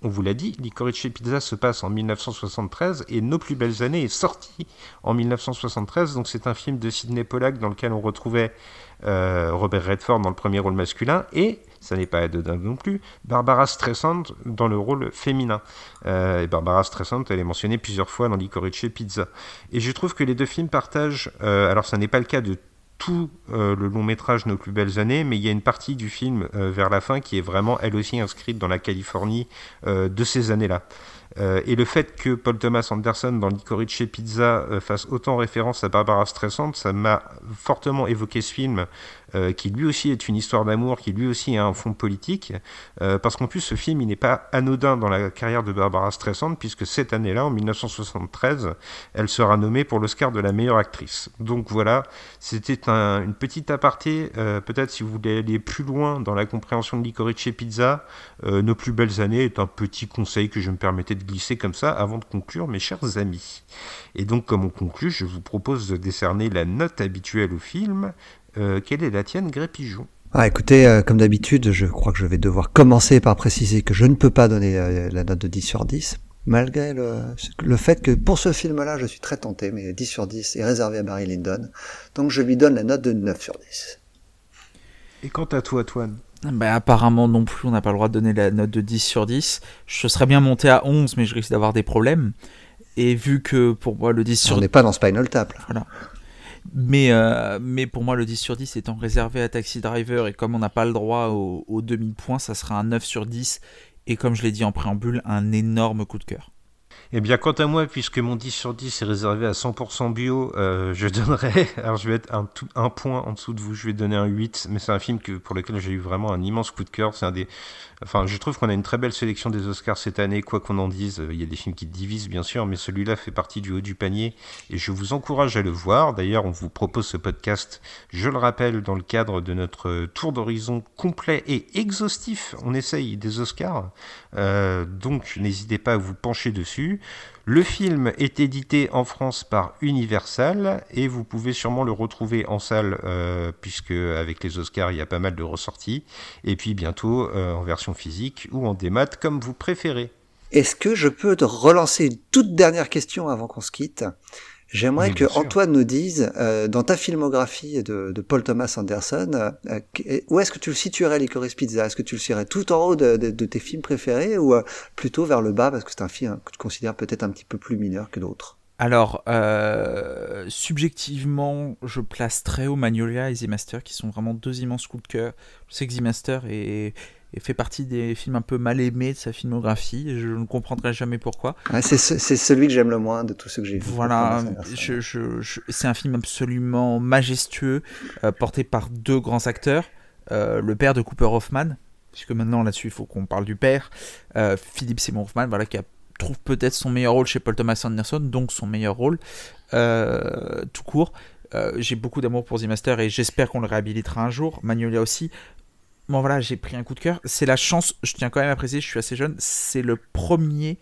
on vous l'a dit, Licorice Pizza se passe en dix-neuf cent soixante-treize et Nos plus belles années est sorti en dix-neuf cent soixante-treize. Donc c'est un film de Sidney Pollack dans lequel on retrouvait euh, Robert Redford dans le premier rôle masculin et, ça n'est pas anodin non plus, Barbara Streisand dans le rôle féminin. Euh, et Barbara Streisand, elle est mentionnée plusieurs fois dans Licorice Pizza. Et je trouve que les deux films partagent, euh, alors ça n'est pas le cas de tout euh, le long métrage Nos plus belles années, mais il y a une partie du film euh, vers la fin qui est vraiment elle aussi inscrite dans la Californie euh, de ces années-là. Euh, et le fait que Paul Thomas Anderson dans Licorice Pizza euh, fasse autant référence à Barbara Streisand, ça m'a fortement évoqué ce film, euh, qui lui aussi est une histoire d'amour, qui lui aussi a un fond politique, euh, parce qu'en plus ce film il n'est pas anodin dans la carrière de Barbara Streisand, puisque cette année-là, en dix-neuf cent soixante-treize, elle sera nommée pour l'Oscar de la meilleure actrice. Donc voilà, c'était un, une petite aparté, euh, peut-être si vous voulez aller plus loin dans la compréhension de Licorice Pizza, euh, Nos plus belles années est un petit conseil que je me permettais de de glisser comme ça avant de conclure, mes chers amis. Et donc, comme on conclut, je vous propose de décerner la note habituelle au film. Euh, quelle est la tienne, Gré Pigeon ? Ah, écoutez, euh, comme d'habitude, je crois que je vais devoir commencer par préciser que je ne peux pas donner euh, la note de dix sur dix, malgré le, le fait que pour ce film-là, je suis très tenté, mais dix sur dix est réservé à Barry Lyndon, donc je lui donne la note de neuf sur dix. Et quant à toi, Toine ? Bah, apparemment non plus, on n'a pas le droit de donner la note de dix sur dix. Je serais bien monté à onze, mais je risque d'avoir des problèmes. Et vu que pour moi, le dix sur dix... On n'est pas dans Spinal Tap, là. Voilà. Mais, euh, mais pour moi, le dix sur dix étant réservé à Taxi Driver, et comme on n'a pas le droit au, au demi-point, ça sera un neuf sur dix, et comme je l'ai dit en préambule, un énorme coup de cœur. Eh bien, quant à moi, puisque mon dix sur dix est réservé à cent pour cent bio, euh, je donnerai, alors je vais être un, tout, un point en dessous de vous, je vais donner un huit, mais c'est un film que, pour lequel j'ai eu vraiment un immense coup de cœur, c'est un des... Enfin, je trouve qu'on a une très belle sélection des Oscars cette année, quoi qu'on en dise. Il y a des films qui divisent, bien sûr, mais celui-là fait partie du haut du panier. Et je vous encourage à le voir. D'ailleurs, on vous propose ce podcast, je le rappelle, dans le cadre de notre tour d'horizon complet et exhaustif. On essaye des Oscars. Euh, donc, n'hésitez pas à vous pencher dessus. Le film est édité en France par Universal et vous pouvez sûrement le retrouver en salle euh, puisque avec les Oscars il y a pas mal de ressorties et puis bientôt euh, en version physique ou en démat comme vous préférez. Est-ce que je peux te relancer une toute dernière question avant qu'on se quitte ? J'aimerais oui, que sûr. Antoine nous dise euh, dans ta filmographie de, de Paul Thomas Anderson euh, où est-ce que tu le situerais Licorice Pizza ? Est-ce que tu le situerais tout en haut de, de, de tes films préférés ou euh, plutôt vers le bas parce que c'est un film que tu considères peut-être un petit peu plus mineur que d'autres ? Alors euh, subjectivement je place très haut Magnolia et The Master qui sont vraiment deux immenses coups de cœur. Je sais que The Master est... et fait partie des films un peu mal aimés de sa filmographie, je ne comprendrai jamais pourquoi. Ah, c'est, ce, c'est celui que j'aime le moins de tous ceux que j'ai vus. Voilà, je, je, je, c'est un film absolument majestueux, euh, porté par deux grands acteurs, euh, le père de Cooper Hoffman, puisque maintenant là-dessus il faut qu'on parle du père, euh, Philippe Seymour Hoffman, voilà, qui a, trouve peut-être son meilleur rôle chez Paul Thomas Anderson, donc son meilleur rôle, euh, tout court. Euh, j'ai beaucoup d'amour pour The Master et j'espère qu'on le réhabilitera un jour, Magnolia aussi. Bon voilà, j'ai pris un coup de cœur. C'est la chance, je tiens quand même à préciser, je suis assez jeune, c'est le premier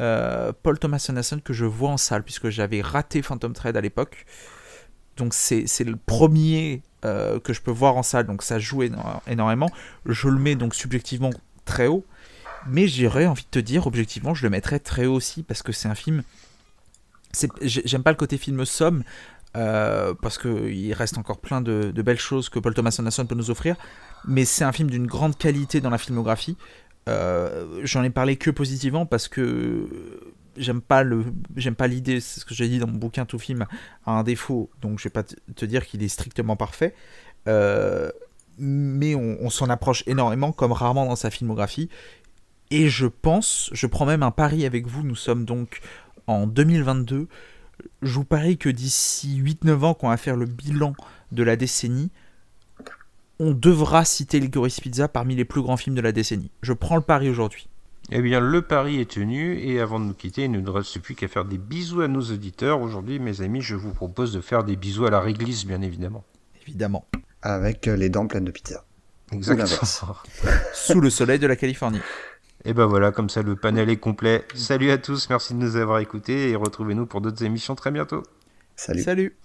euh, Paul Thomas Anderson que je vois en salle, puisque j'avais raté Phantom Thread à l'époque. Donc c'est, c'est le premier euh, que je peux voir en salle, donc ça joue éno- énormément. Je le mets donc subjectivement très haut, mais j'aurais envie de te dire, objectivement, je le mettrais très haut aussi, parce que c'est un film... C'est... J'aime pas le côté film somme, Euh, parce qu'il reste encore plein de, de belles choses que Paul Thomas Anderson peut nous offrir, mais c'est un film d'une grande qualité dans la filmographie. Euh, j'en ai parlé que positivement parce que j'aime pas, le, j'aime pas l'idée, c'est ce que j'ai dit dans mon bouquin, tout film a un défaut, donc je vais pas te dire qu'il est strictement parfait, euh, mais on, on s'en approche énormément, comme rarement dans sa filmographie, et je pense, je prends même un pari avec vous, nous sommes donc en deux mille vingt-deux, je vous parie que d'ici huit neuf ans, quand on va faire le bilan de la décennie, on devra citer Licorice Pizza parmi les plus grands films de la décennie. Je prends le pari aujourd'hui. Eh bien, le pari est tenu, et avant de nous quitter, il ne nous reste plus qu'à faire des bisous à nos auditeurs. Aujourd'hui, mes amis, je vous propose de faire des bisous à la réglisse, bien évidemment. Évidemment. Avec les dents pleines de pizza. Exactement. Sous le soleil de la Californie. Et ben voilà, comme ça le panel est complet. Salut à tous, merci de nous avoir écoutés et retrouvez-nous pour d'autres émissions très bientôt. Salut. Salut.